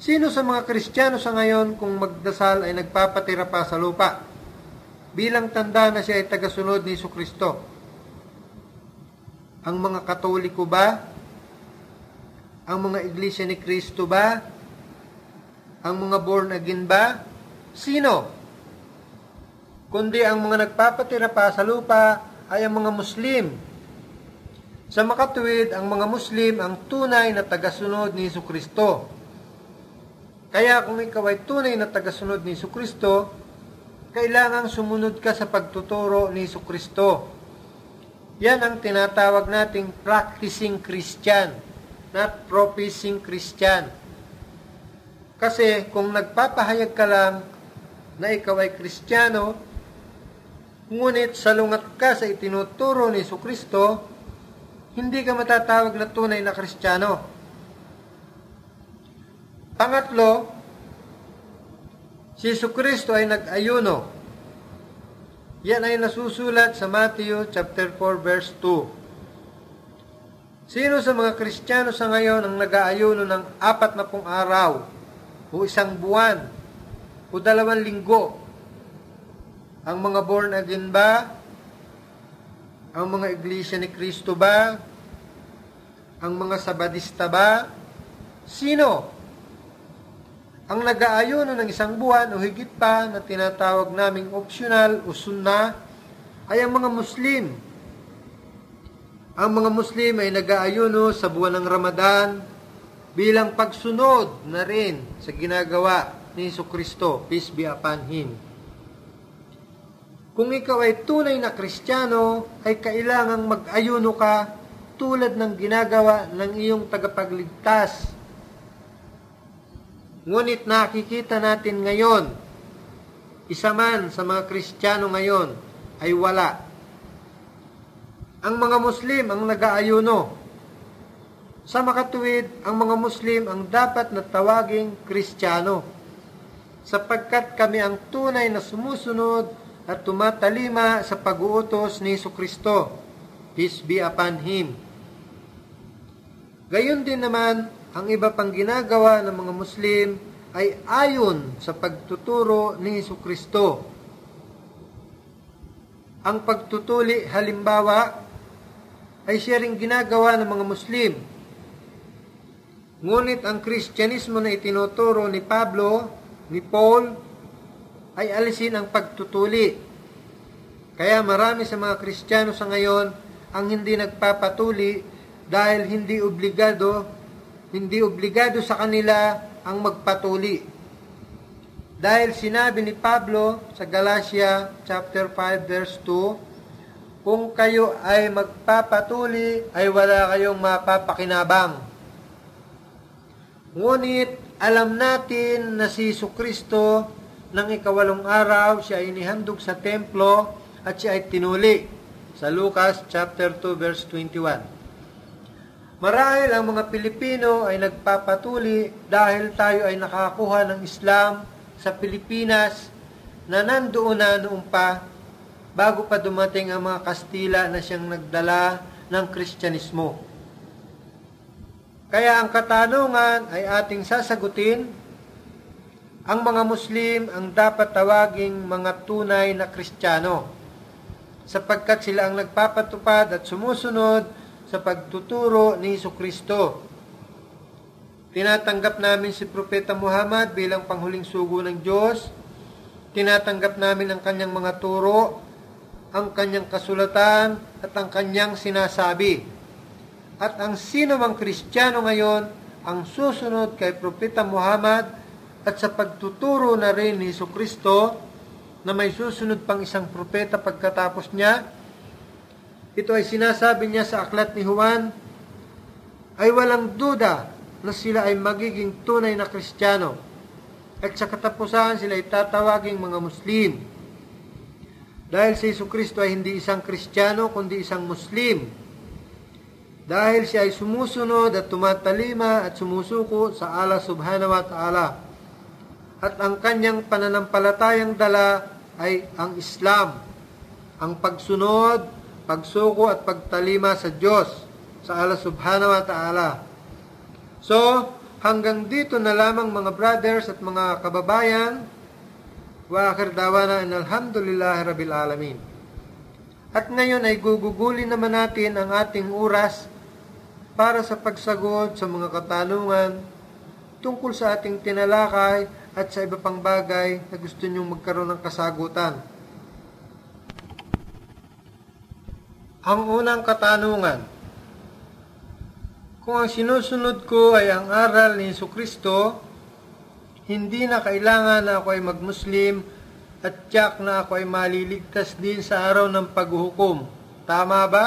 Sino sa mga Kristiyano sa ngayon kung magdasal ay nagpapatira pa sa lupa? Bilang tanda na siya ay tagasunod ni Jesucristo. Ang mga Katoliko ba? Ang mga Iglesia ni Kristo ba? Ang mga born again ba? Sino? Kundi ang mga nagpapatira pa sa lupa ay ang mga Muslim. Sa makatuwid, ang mga Muslim ang tunay na tagasunod ni Jesucristo. Kaya kung ikaw ay tunay na tagasunod ni Jesucristo, kailangang sumunod ka sa pagtuturo ni Jesucristo. Yan ang tinatawag nating practicing Christian, not professing Christian. Kasi kung nagpapahayag ka lang na ikaw ay Kristiyano, ngunit salungat ka sa itinuturo ni Jesucristo, hindi ka matatawag na tunay na Kristiyano. Pangatlo, si Jesucristo ay nag-ayuno. Yan ay nasusulat sa Matthew chapter four verse two. Sino sa mga Kristiyano sa ngayon ang nag-aayuno ng apat na pung araw o isang buwan o dalawang linggo? Ang mga born again ba? Ang mga Iglesia ni Kristo ba? Ang mga Sabadista ba? Sino? Ang nag-aayuno ng isang buwan o higit pa na tinatawag naming optional o sunnah ay ang mga Muslim. Ang mga Muslim ay nag-aayuno sa buwan ng Ramadan bilang pagsunod na rin sa ginagawa ni Jesucristo, peace be upon Him. Kung ikaw ay tunay na Kristiyano, ay kailangang mag-ayuno ka tulad ng ginagawa ng iyong tagapagligtas. Ngunit nakikita natin ngayon, isa man sa mga Kristiyano ngayon ay wala. Ang mga Muslim ang nag-aayuno. Sa makatuwid, ang mga Muslim ang dapat na tawaging Kristiyano, sapagkat kami ang tunay na sumusunod at tumatalima sa pag-uutos ni Jesucristo, peace be upon Him. Gayon din naman, ang iba pang ginagawa ng mga Muslim ay ayon sa pagtuturo ni Jesucristo. Ang pagtutuli halimbawa ay siya ring ginagawa ng mga Muslim. Ngunit ang Kristyanismo na itinuturo ni Pablo, ni Paul, ay alisin ang pagtutuli. Kaya marami sa mga Kristiyano sa ngayon ang hindi nagpapatuli dahil hindi obligado Hindi obligado sa kanila ang magpatuli. Dahil sinabi ni Pablo sa Galatia chapter five verse two, kung kayo ay magpapatuli ay wala kayong mapapakinabang. Ngunit alam natin na si Jesucristo nang ikawalong araw siya ay inihandog sa templo at siya ay tinuli sa Lucas chapter two verse twenty-one. Marahil ang mga Pilipino ay nagpapatuli dahil tayo ay nakakuha ng Islam sa Pilipinas na nandoon na noon pa bago pa dumating ang mga Kastila na siyang nagdala ng Kristyanismo. Kaya ang katanungan ay ating sasagutin, ang mga Muslim ang dapat tawaging mga tunay na Kristiyano, sapagkat sila ang nagpapatupad at sumusunod sa pagtuturo ni Jesucristo. Tinatanggap namin si Propeta Muhammad bilang panghuling sugo ng Diyos, tinatanggap namin ang kanyang mga turo, ang kanyang kasulatan at ang kanyang sinasabi. At ang sino mang Kristiyano ngayon ang susunod kay Propeta Muhammad at sa pagtuturo na rin ni Jesucristo na may susunod pang isang propeta pagkatapos niya. Ito ay sinasabi niya sa aklat ni Juan, ay walang duda na sila ay magiging tunay na Kristiyano at sa katapusan sila ay tatawaging mga Muslim. Dahil si Jesucristo ay hindi isang Kristiyano kundi isang Muslim. Dahil siya ay sumusunod at tumatalima at sumusuko sa Allah subhanahu wa ta'ala. At ang kanyang pananampalatayang dala ay ang Islam, ang pagsunod, pagsuko at pagtalima sa Diyos, sa Allah subhanahu wa ta'ala. So, hanggang dito na lamang mga brothers at mga kababayan, wa akhir dawana in alhamdulillahi rabbil alamin. At ngayon ay gugugulin naman natin ang ating oras para sa pagsagot sa mga katanungan tungkol sa ating tinalakay at sa iba pang bagay na gusto nyong magkaroon ng kasagutan. Ang unang katanungan, kung ang sinusunod ko ay ang aral ni Jesucristo, hindi na kailangan na ako ay magmuslim at tiyak na ako ay maliligtas din sa araw ng paghuhukom. Tama ba?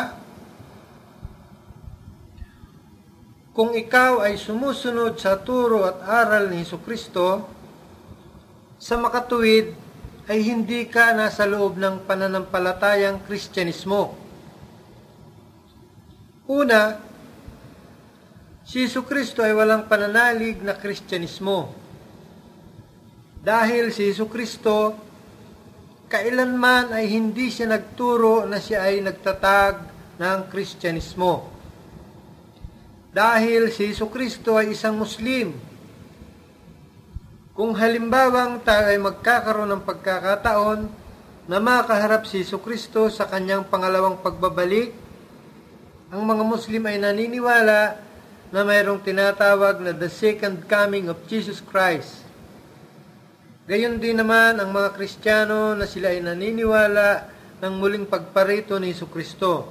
Kung ikaw ay sumusunod sa turo at aral ni Jesucristo, sa makatuwid ay hindi ka nasa loob ng pananampalatayang Kristyanismo. Una, si Jesucristo ay walang pananalig na Kristyanismo. Dahil si Jesucristo, kailanman ay hindi siya nagturo na siya ay nagtatag ng Kristyanismo. Dahil si Jesucristo ay isang Muslim. Kung halimbawang tayo ay magkakaroon ng pagkakataon na makaharap si Jesucristo sa kanyang pangalawang pagbabalik, ang mga Muslim ay naniniwala na mayroong tinatawag na the second coming of Jesus Christ. Gayon din naman ang mga Kristiyano na sila ay naniniwala ng muling pagparito ni Jesucristo.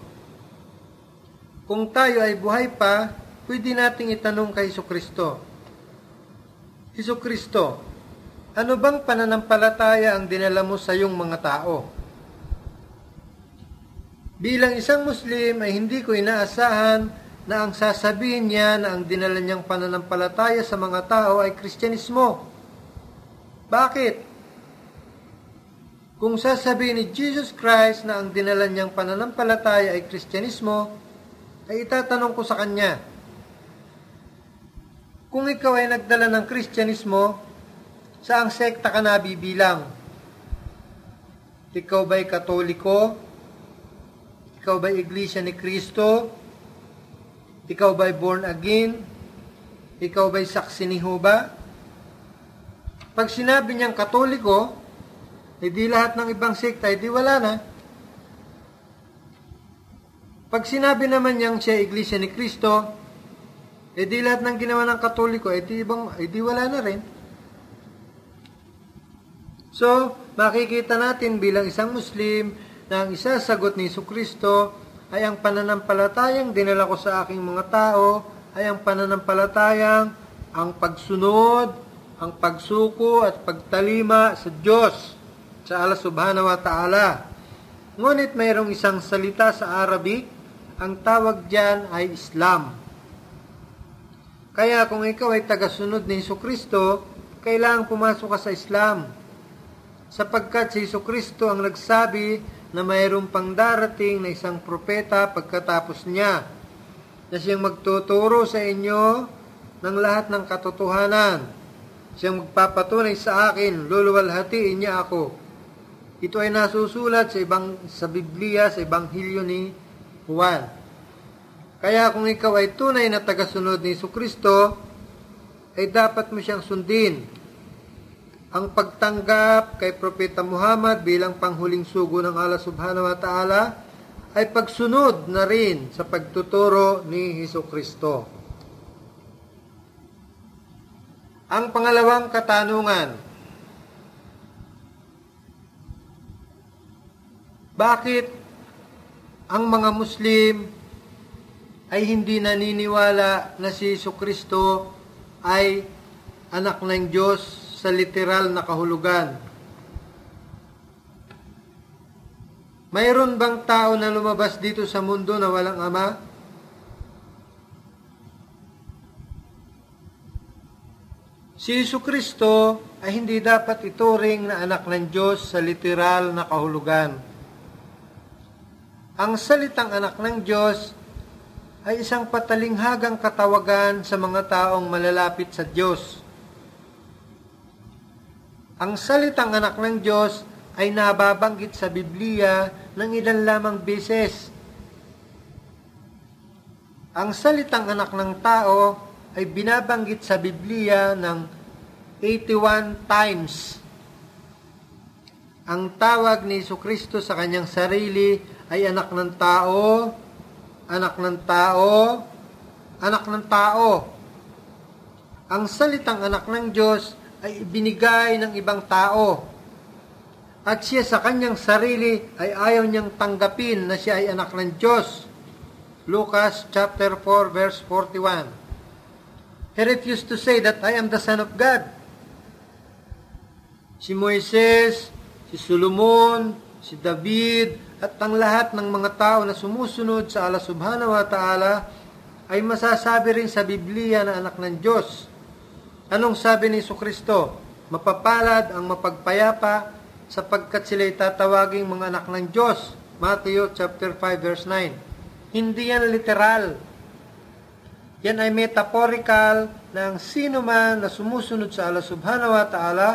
Kung tayo ay buhay pa, pwede nating itanong kay Jesucristo. Jesucristo, ano bang pananampalataya ang dinala mo sa iyong mga tao? Bilang isang Muslim ay hindi ko inaasahan na ang sasabihin niya na ang dinala niyang pananampalataya sa mga tao ay Kristyanismo. Bakit? Kung sasabihin ni Jesus Christ na ang dinala niyang pananampalataya ay Kristyanismo, ay itatanong ko sa kanya, kung ikaw ay nagdala ng Kristyanismo, saang sekta ka nabibilang? Ikaw ba'y Katoliko? Ikaw ba'y Iglesia ni Kristo? Ikaw ba'y born again? Ikaw ba'y saksi ni Jehovah? Pag sinabi niyang Katoliko, hindi lahat ng ibang sekta, hindi wala na. Pag sinabi naman niyang siya Iglesia ni Kristo, edi lahat ng ginawa ng Katoliko, edi, ibang, edi wala na rin. So, makikita natin bilang isang Muslim na ang isasagot ni Jesucristo ay ang pananampalatayang dinala ko sa aking mga tao ay ang pananampalatayang ang pagsunod, ang pagsuko at pagtalima sa Diyos, sa Allah subhanahu wa ta'ala. Ngunit mayroong isang salita sa Arabic. Ang tawag dyan ay Islam. Kaya kung ikaw ay tagasunod ni Jesucristo, kailangang pumasok ka sa Islam. Sapagkat si Jesucristo ang nagsabi na mayroon pang darating na isang propeta pagkatapos niya, na siyang magtuturo sa inyo ng lahat ng katotohanan. Siyang magpapatunay sa akin, luluwalhatiin niya ako. Ito ay nasusulat sa ibang sa Biblia, sa Ebanghelyo ni Juan. Kaya kung ikaw ay tunay na tagasunod ni Jesucristo, ay dapat mo siyang sundin. Ang pagtanggap kay Propeta Muhammad bilang panghuling sugo ng Allah Subhanahu wa Ta'ala ay pagsunod na rin sa pagtuturo ni Jesucristo. Ang pangalawang katanungan, bakit ang mga Muslim ay hindi naniniwala na si Jesucristo ay anak ng Diyos sa literal na kahulugan? Mayroon bang tao na lumabas dito sa mundo na walang ama? Si Jesucristo ay hindi dapat ituring na anak ng Diyos sa literal na kahulugan. Ang salitang anak ng Diyos ay isang patalinghagang katawagan sa mga taong malalapit sa Diyos. Ang salitang anak ng Diyos ay nababanggit sa Biblia ng ilan lamang beses. Ang salitang anak ng tao ay binabanggit sa Biblia ng eighty-one times. Ang tawag ni Jesucristo sa kanyang sarili ay anak ng tao, anak ng tao, anak ng tao. Ang salitang anak ng Diyos ay ibinigay ng ibang tao. At siya sa kanyang sarili ay ayaw niyang tanggapin na siya ay anak ng Diyos. Lucas chapter four verse forty-one. He refused to say that I am the Son of God. Si Moises, si Solomon, si David, at ang lahat ng mga tao na sumusunod sa Allah Subhanahu wa Ta'ala ay masasabi rin sa Biblia na anak ng Diyos. Anong sabi ni Jesucristo? Mapapalad ang mapagpayapa sapagkat sila'y tatawaging mga anak ng Diyos. Matthew chapter five verse nine. Hindi yan literal. Yan ay metaphorical na ang sino man na sumusunod sa Allah Subhanahu wa Ta'ala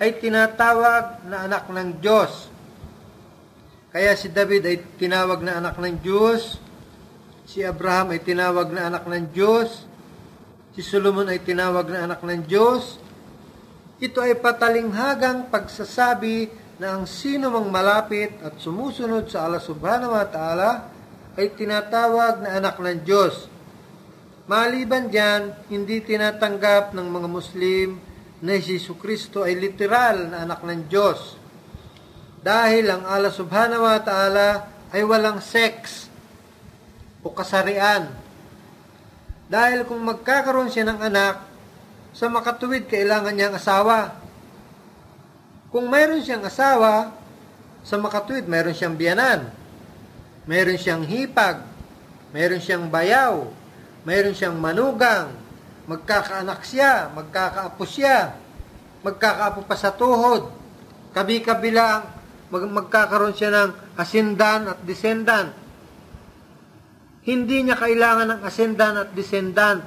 ay tinatawag na anak ng Diyos. Kaya si David ay tinawag na anak ng Diyos, si Abraham ay tinawag na anak ng Diyos, si Solomon ay tinawag na anak ng Diyos. Ito ay patalinghagang pagsasabi na ang sino mang malapit at sumusunod sa Allah Subhanahu wa Ta'ala ay tinatawag na anak ng Diyos. Maliban diyan, hindi tinatanggap ng mga Muslim na si Jesucristo ay literal na anak ng Diyos. Dahil ang Allah Subhanahu wa Ta'ala ay walang sex o kasarian. Dahil kung magkakaroon siya ng anak, sa makatuwid kailangan niya ang asawa. Kung mayroon siyang asawa, sa makatuwid mayroon siyang biyanan, mayroon siyang hipag, mayroon siyang bayaw, mayroon siyang manugang, magkakaanak siya, magkakaapo siya, magkakaapo pa sa tuhod, kabi-kabila Mag- magkakaroon siya ng asendan at descendant. Hindi niya kailangan ng asendan at descendant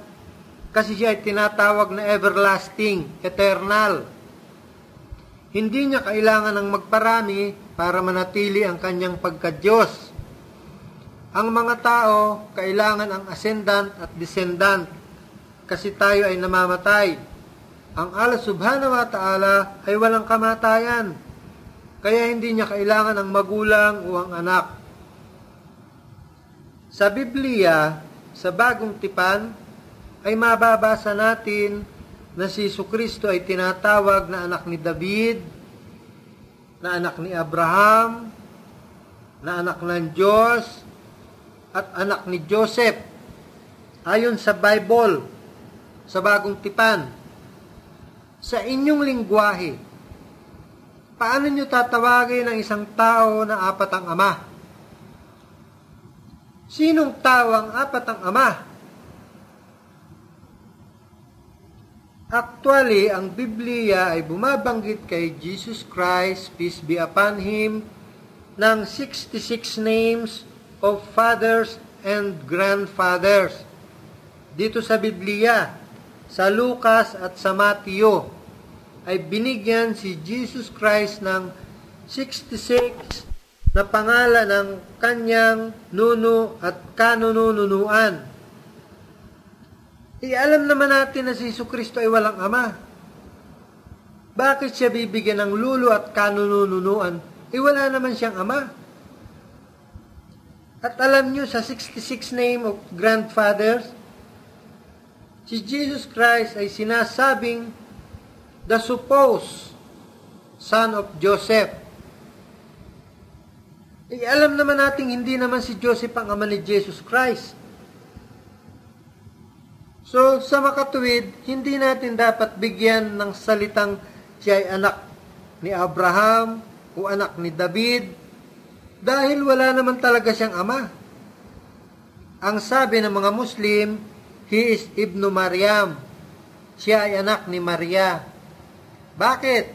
kasi siya ay tinatawag na everlasting, eternal. Hindi niya kailangan ng magparami para manatili ang kanyang pagka-Diyos. Ang mga tao, kailangan ang asendan at descendant kasi tayo ay namamatay. Ang Allah Subhanahu wa Ta'ala ay walang kamatayan. Kaya hindi niya kailangan ang magulang o ang anak. Sa Biblia, sa Bagong Tipan, ay mababasa natin na si Jesucristo ay tinatawag na anak ni David, na anak ni Abraham, na anak ng Diyos, at anak ni Joseph. Ayon sa Bible, sa Bagong Tipan, sa inyong lingwahe, paano nyo tatawagin ang isang tao na apat ang ama? Sinong tao ang apat ang ama? Actually, ang Biblia ay bumabanggit kay Jesus Christ, peace be upon Him, ng sixty-six names of fathers and grandfathers. Dito sa Biblia, sa Lucas at sa Mateo, ay binigyan si Jesus Christ ng sixty-six na pangalan ng kanyang nuno at kanununuan. E alam naman natin na si Hesus Kristo ay walang ama. Bakit siya bibigyan ng lulu at kanununuan? E wala naman siyang ama. At alam nyo, sa sixty-six name of grandfathers, si Jesus Christ ay sinasabing the supposed son of Joseph. E alam naman natin, hindi naman si Joseph ang ama ni Jesus Christ. So, sa makatuwid, hindi natin dapat bigyan ng salitang siya ay anak ni Abraham o anak ni David dahil wala naman talaga siyang ama. Ang sabi ng mga Muslim, he is Ibnu Maryam. Siya ay anak ni Maria. Bakit?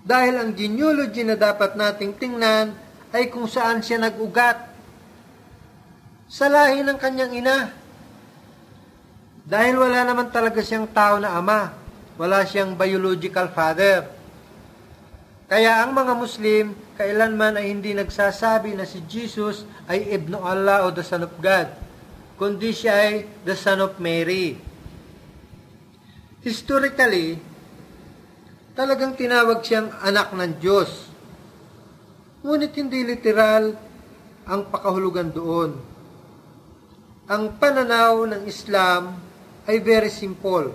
Dahil ang genealogy na dapat nating tingnan ay kung saan siya nag-ugat sa lahi ng kanyang ina. Dahil wala naman talaga siyang tao na ama. Wala siyang biological father. Kaya ang mga Muslim, kailanman ay hindi nagsasabi na si Jesus ay Ibn Allah o the Son of God, kundi siya ay the Son of Mary. Historically, talagang tinawag siyang anak ng Diyos. Ngunit hindi literal ang pakahulugan doon. Ang pananaw ng Islam ay very simple.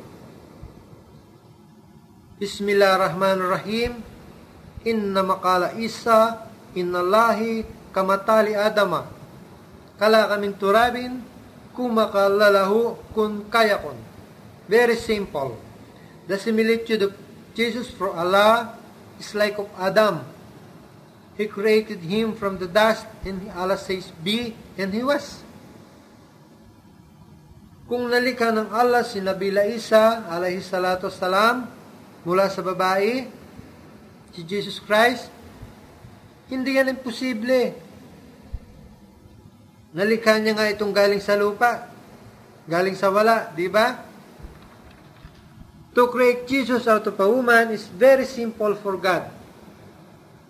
Bismillahirrahmanirrahim. Inna makala isa, inna lahi kamatali adama. Kala kaming turabin, kumakalalahu kun kayakon. Very simple. The similitude of Jesus for Allah is like of Adam. He created him from the dust and Allah says be and he was. Kung nalikha ng Allah si Nabila Isa, alayhi salatu salam, mula sa babae, si Jesus Christ, hindi yan imposible. Nalikha niya nga itong galing sa lupa, galing sa wala, di ba? To create Jesus out of a woman is very simple for God.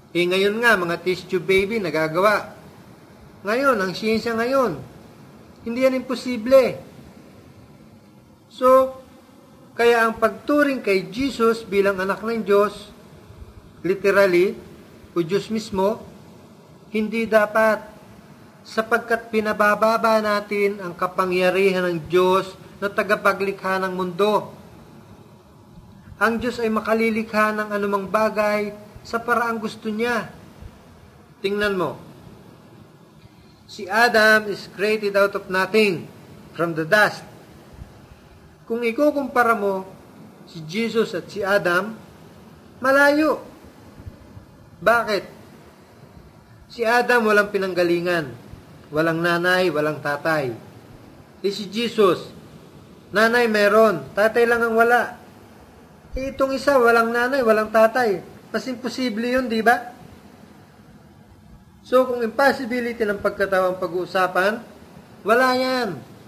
E ngayon nga, mga test tube baby nagagawa. Ngayon, ang siyensya ngayon, hindi yan imposible. So, kaya ang pagturing kay Jesus bilang anak ng Diyos, literally, o Diyos mismo, hindi dapat, sapagkat pinabababa natin ang kapangyarihan ng Diyos na tagapaglikha ng mundo. Ang Diyos ay makalilikha ng anumang bagay sa paraang gusto niya. Tingnan mo, si Adam is created out of nothing, from the dust. Kung ikukumpara mo si Jesus at si Adam, malayo. Bakit? Si Adam walang pinanggalingan, walang nanay, walang tatay. E si Jesus, nanay meron, tatay lang ang wala. E itong isa, walang nanay, walang tatay. Mas imposible yun, di ba? So kung impossibility ng pagkatawang pag-uusapan, wala yan.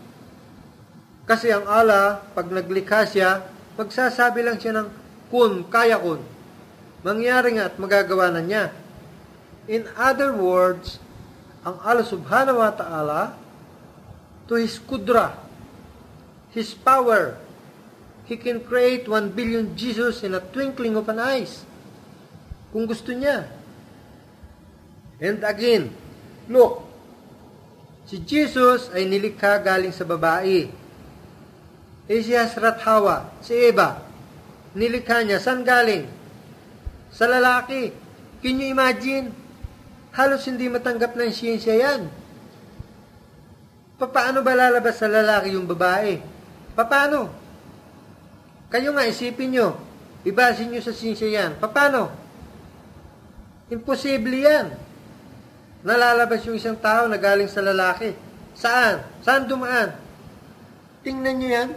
Kasi ang Allah, pag naglikha siya, magsasabi lang siya ng kun, kaya kun. Mangyari nga at magagawa na niya. In other words, ang Allah subhanahu wa ta'ala, to His kudra, His power, He can create one billion Jesus in a twinkling of an eyes. Kung gusto niya. And again, look, si Jesus ay nilikha galing sa babae. Eh si Hasrat Hawa, si Eva, nilikha niya, saan galing? Sa lalaki. Can you imagine? Halos hindi matanggap ng siyensya yan. Paano ba lalabas sa lalaki yung babae? Paano? Kayo nga, isipin nyo. Ibasin nyo sa siyensya yan. Paano? Imposible yan. Nalalabas yung isang tao na galing sa lalaki. Saan? Saan dumaan? Tingnan nyo yan.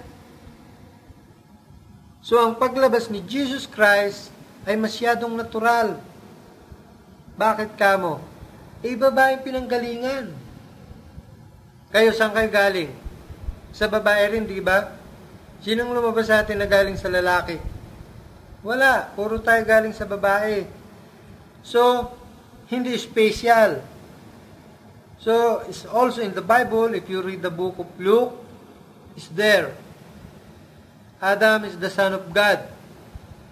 So ang paglabas ni Jesus Christ ay masyadong natural. Bakit kamo? Eh, babaeng pinanggalingan. Kayo, saan kayo galing? Sa babae rin, di ba? Sinong lumabas sa atin na galing sa lalaki? Wala. Puro tayo galing sa babae. So, hindi special. So, it's also in the Bible, if you read the book of Luke, it's there. Adam is the son of God.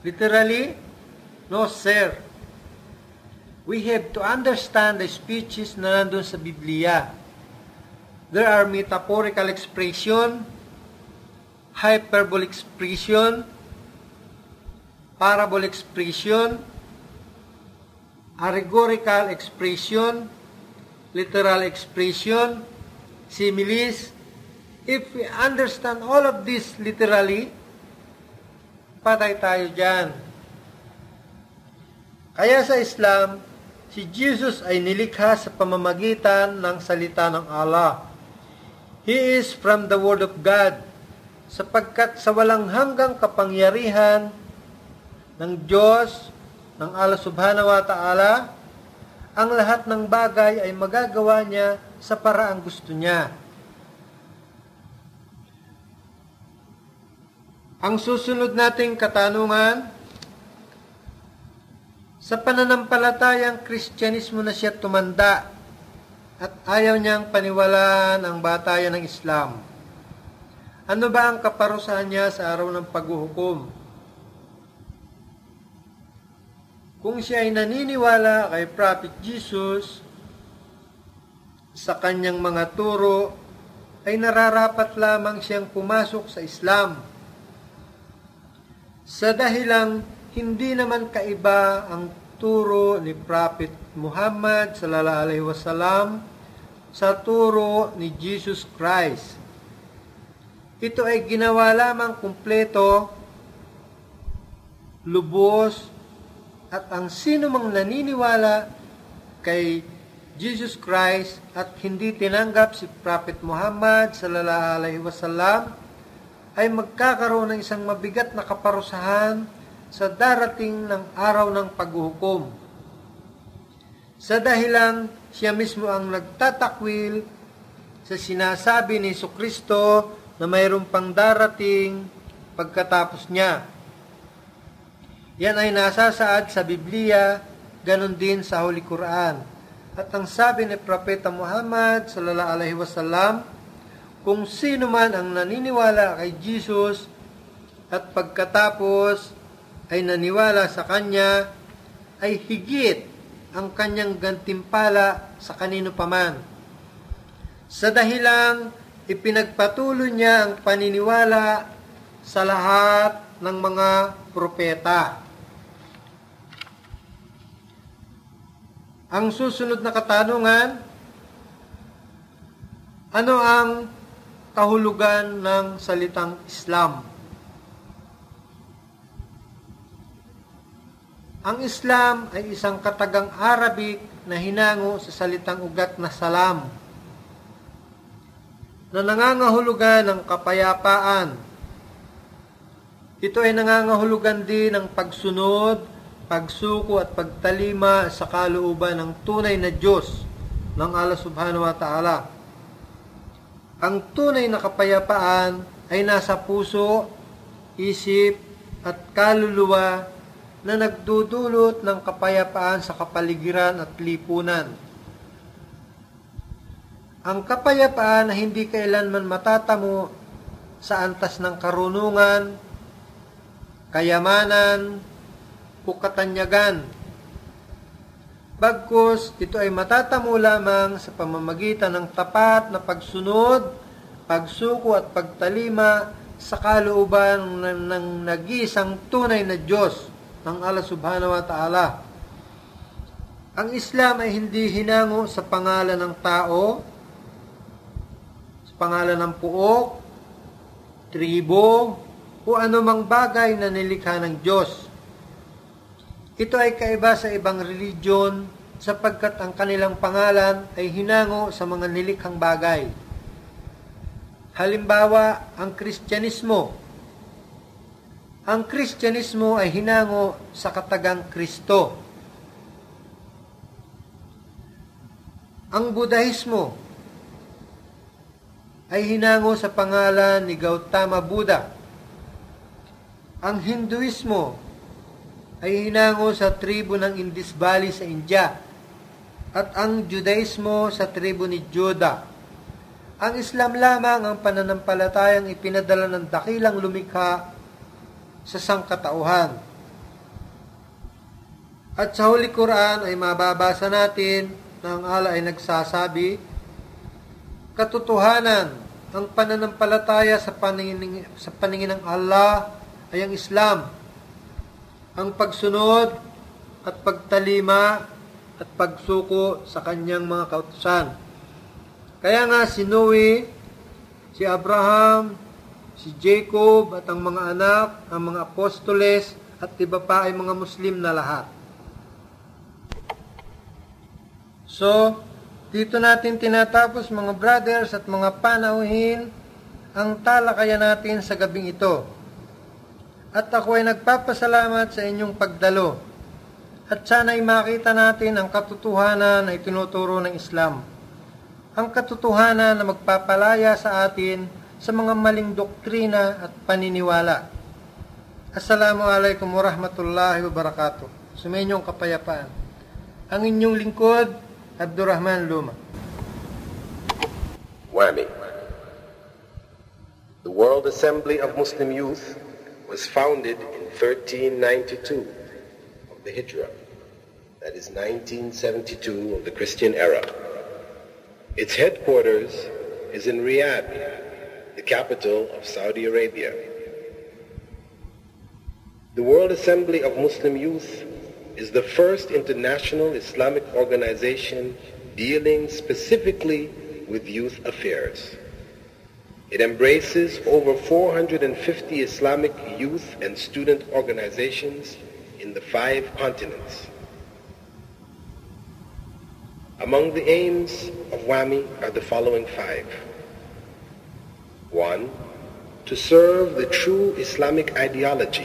Literally, no sir. We have to understand the speeches na nandun sa Biblia. There are metaphorical expression, hyperbolic expression, parable expression, allegorical expression, literal expression, similes. If we understand all of this literally, patay tayo dyan. Kaya sa Islam, si Jesus ay nilikha sa pamamagitan ng salita ng Allah. He is from the Word of God, sapagkat sa walang hanggang kapangyarihan ng Diyos, ng Allah subhanahu wa ta'ala, ang lahat ng bagay ay magagawa niya sa paraang gusto niya. Ang susunod nating katanungan, sa pananampalatayang Kristyanismo na siya tumanda at ayaw niyang paniwalaan ang batayan ng Islam. Ano ba ang kaparusahan niya sa araw ng paghuhukom? Kung siya ay naniniwala kay Prophet Jesus, sa kanyang mga turo, ay nararapat lamang siyang pumasok sa Islam. Sa dahilang hindi naman kaiba ang turo ni Prophet Muhammad sallallahu alaihi wasallam sa turo ni Jesus Christ. Ito ay ginawa lamang kumpleto, lubos, at ang sino mang naniniwala kay Jesus Christ at hindi tinanggap si Prophet Muhammad sallallahu alaihi wasallam ay magkakaroon ng isang mabigat na kaparusahan sa darating ng araw ng paghuhukom. Sa dahilang siya mismo ang nagtatakwil sa sinasabi ni Jesucristo na mayroon pang darating pagkatapos niya. Yan ay nasasaad sa Biblia, ganun din sa Holy Quran. At ang sabi ni Propeta Muhammad sallallahu alaihi wasallam, kung sino man ang naniniwala kay Jesus at pagkatapos ay naniwala sa Kanya, ay higit ang Kanyang gantimpala sa kanino paman. Sa dahilang ipinagpatuloy niya ang paniniwala sa lahat ng mga propeta. Ang susunod na katanungan, ano ang kahulugan ng salitang Islam? Ang Islam ay isang katagang Arabic na hinango sa salitang ugat na salam, na nangangahulugan ng kapayapaan. Ito ay nangangahulugan din ng pagsunod, pagsuko at pagtalima sa kalooban ng tunay na Diyos ng Allah subhanahu wa ta'ala. Ang tunay na kapayapaan ay nasa puso, isip, at kaluluwa na nagdudulot ng kapayapaan sa kapaligiran at lipunan. Ang kapayapaan na hindi kailanman matatamo sa antas ng karunungan, kayamanan, o katanyagan. Bagkus, ito ay matatamo lamang sa pamamagitan ng tapat na pagsunod, pagsuko at pagtalima sa kalooban ng, ng nag-iisang tunay na Diyos ng Allah subhanahu wa ta'ala. Ang Islam ay hindi hinango sa pangalan ng tao, sa pangalan ng puok, tribo, o anumang bagay na nilikha ng Diyos. Ito ay kaiba sa ibang religion sapagkat ang kanilang pangalan ay hinango sa mga nilikhang bagay. Halimbawa, ang Kristyanismo. ang Kristyanismo ay hinango sa katagang Kristo. Ang Budahismo ay hinango sa pangalan ni Gautama Buddha. Ang Hinduismo ay hinango sa tribo ng Indus Valley sa India, at ang Judaismo sa tribo ni Juda. Ang Islam lamang ang pananampalatayang ipinadala ng dakilang lumikha sa sangkatauhan. At sa Holy Quran ay mababasa natin na ang Allah ay nagsasabi, katotohanan, ang pananampalataya sa paningin, sa paningin ng Allah ay ang Islam. Ang pagsunod at pagtalima at pagsuko sa kanyang mga kautusan. Kaya nga si Noe, si Abraham, si Jacob at ang mga anak, ang mga apostoles at iba pa ay mga Muslim na lahat. So, dito natin tinatapos mga brothers at mga panauhin ang talakayan natin sa gabing ito. At ako ay nagpapasalamat sa inyong pagdalo. At sana'y makita natin ang katotohanan na itinuturo ng Islam. Ang katotohanan na magpapalaya sa atin sa mga maling doktrina at paniniwala. Assalamualaikum warahmatullahi wabarakatuh. Sumainyo ang kapayapaan. Ang inyong lingkod, Abdurrahman Luma. Wami. The World Assembly of Muslim Youth was founded in thirteen ninety-two of the Hijra. That is nineteen seventy-two of the Christian era. Its headquarters is in Riyadh, the capital of Saudi Arabia. The World Assembly of Muslim Youth is the first international Islamic organization dealing specifically with youth affairs. It embraces over four hundred fifty Islamic youth and student organizations in the five continents. Among the aims of WAMI are the following five. One, to serve the true Islamic ideology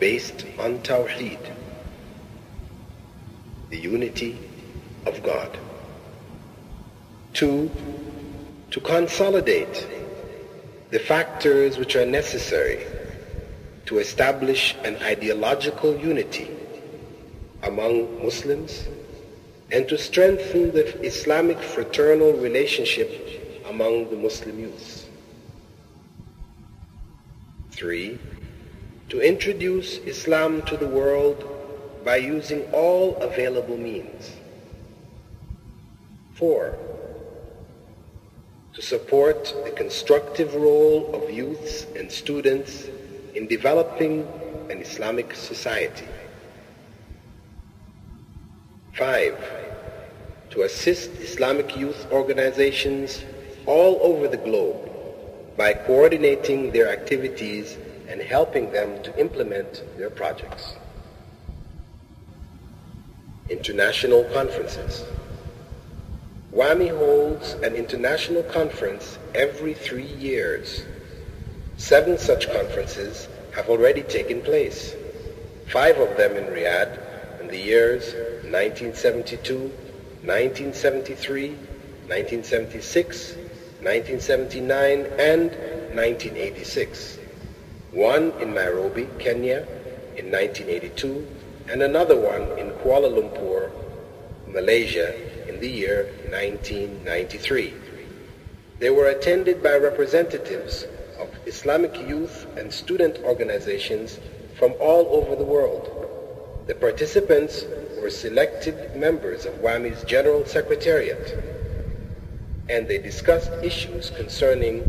based on Tawheed, the unity of God. Two, to consolidate the factors which are necessary to establish an ideological unity among Muslims and to strengthen the Islamic fraternal relationship among the Muslim youth. Three, to introduce Islam to the world by using all available means. Four, to support the constructive role of youths and students in developing an Islamic society. Five, to assist Islamic youth organizations all over the globe by coordinating their activities and helping them to implement their projects. International conferences. WAMI holds an international conference every three years. Seven such conferences have already taken place, five of them in Riyadh in the years nineteen seventy-two, nineteen seventy-three, nineteen seventy-six, nineteen seventy-nine, and nineteen eighty-six. One in Nairobi, Kenya, in nineteen eighty-two, and another one in Kuala Lumpur, Malaysia, in the year nineteen ninety-three. They were attended by representatives of Islamic youth and student organizations from all over the world. The participants were selected members of WAMI's General Secretariat, and they discussed issues concerning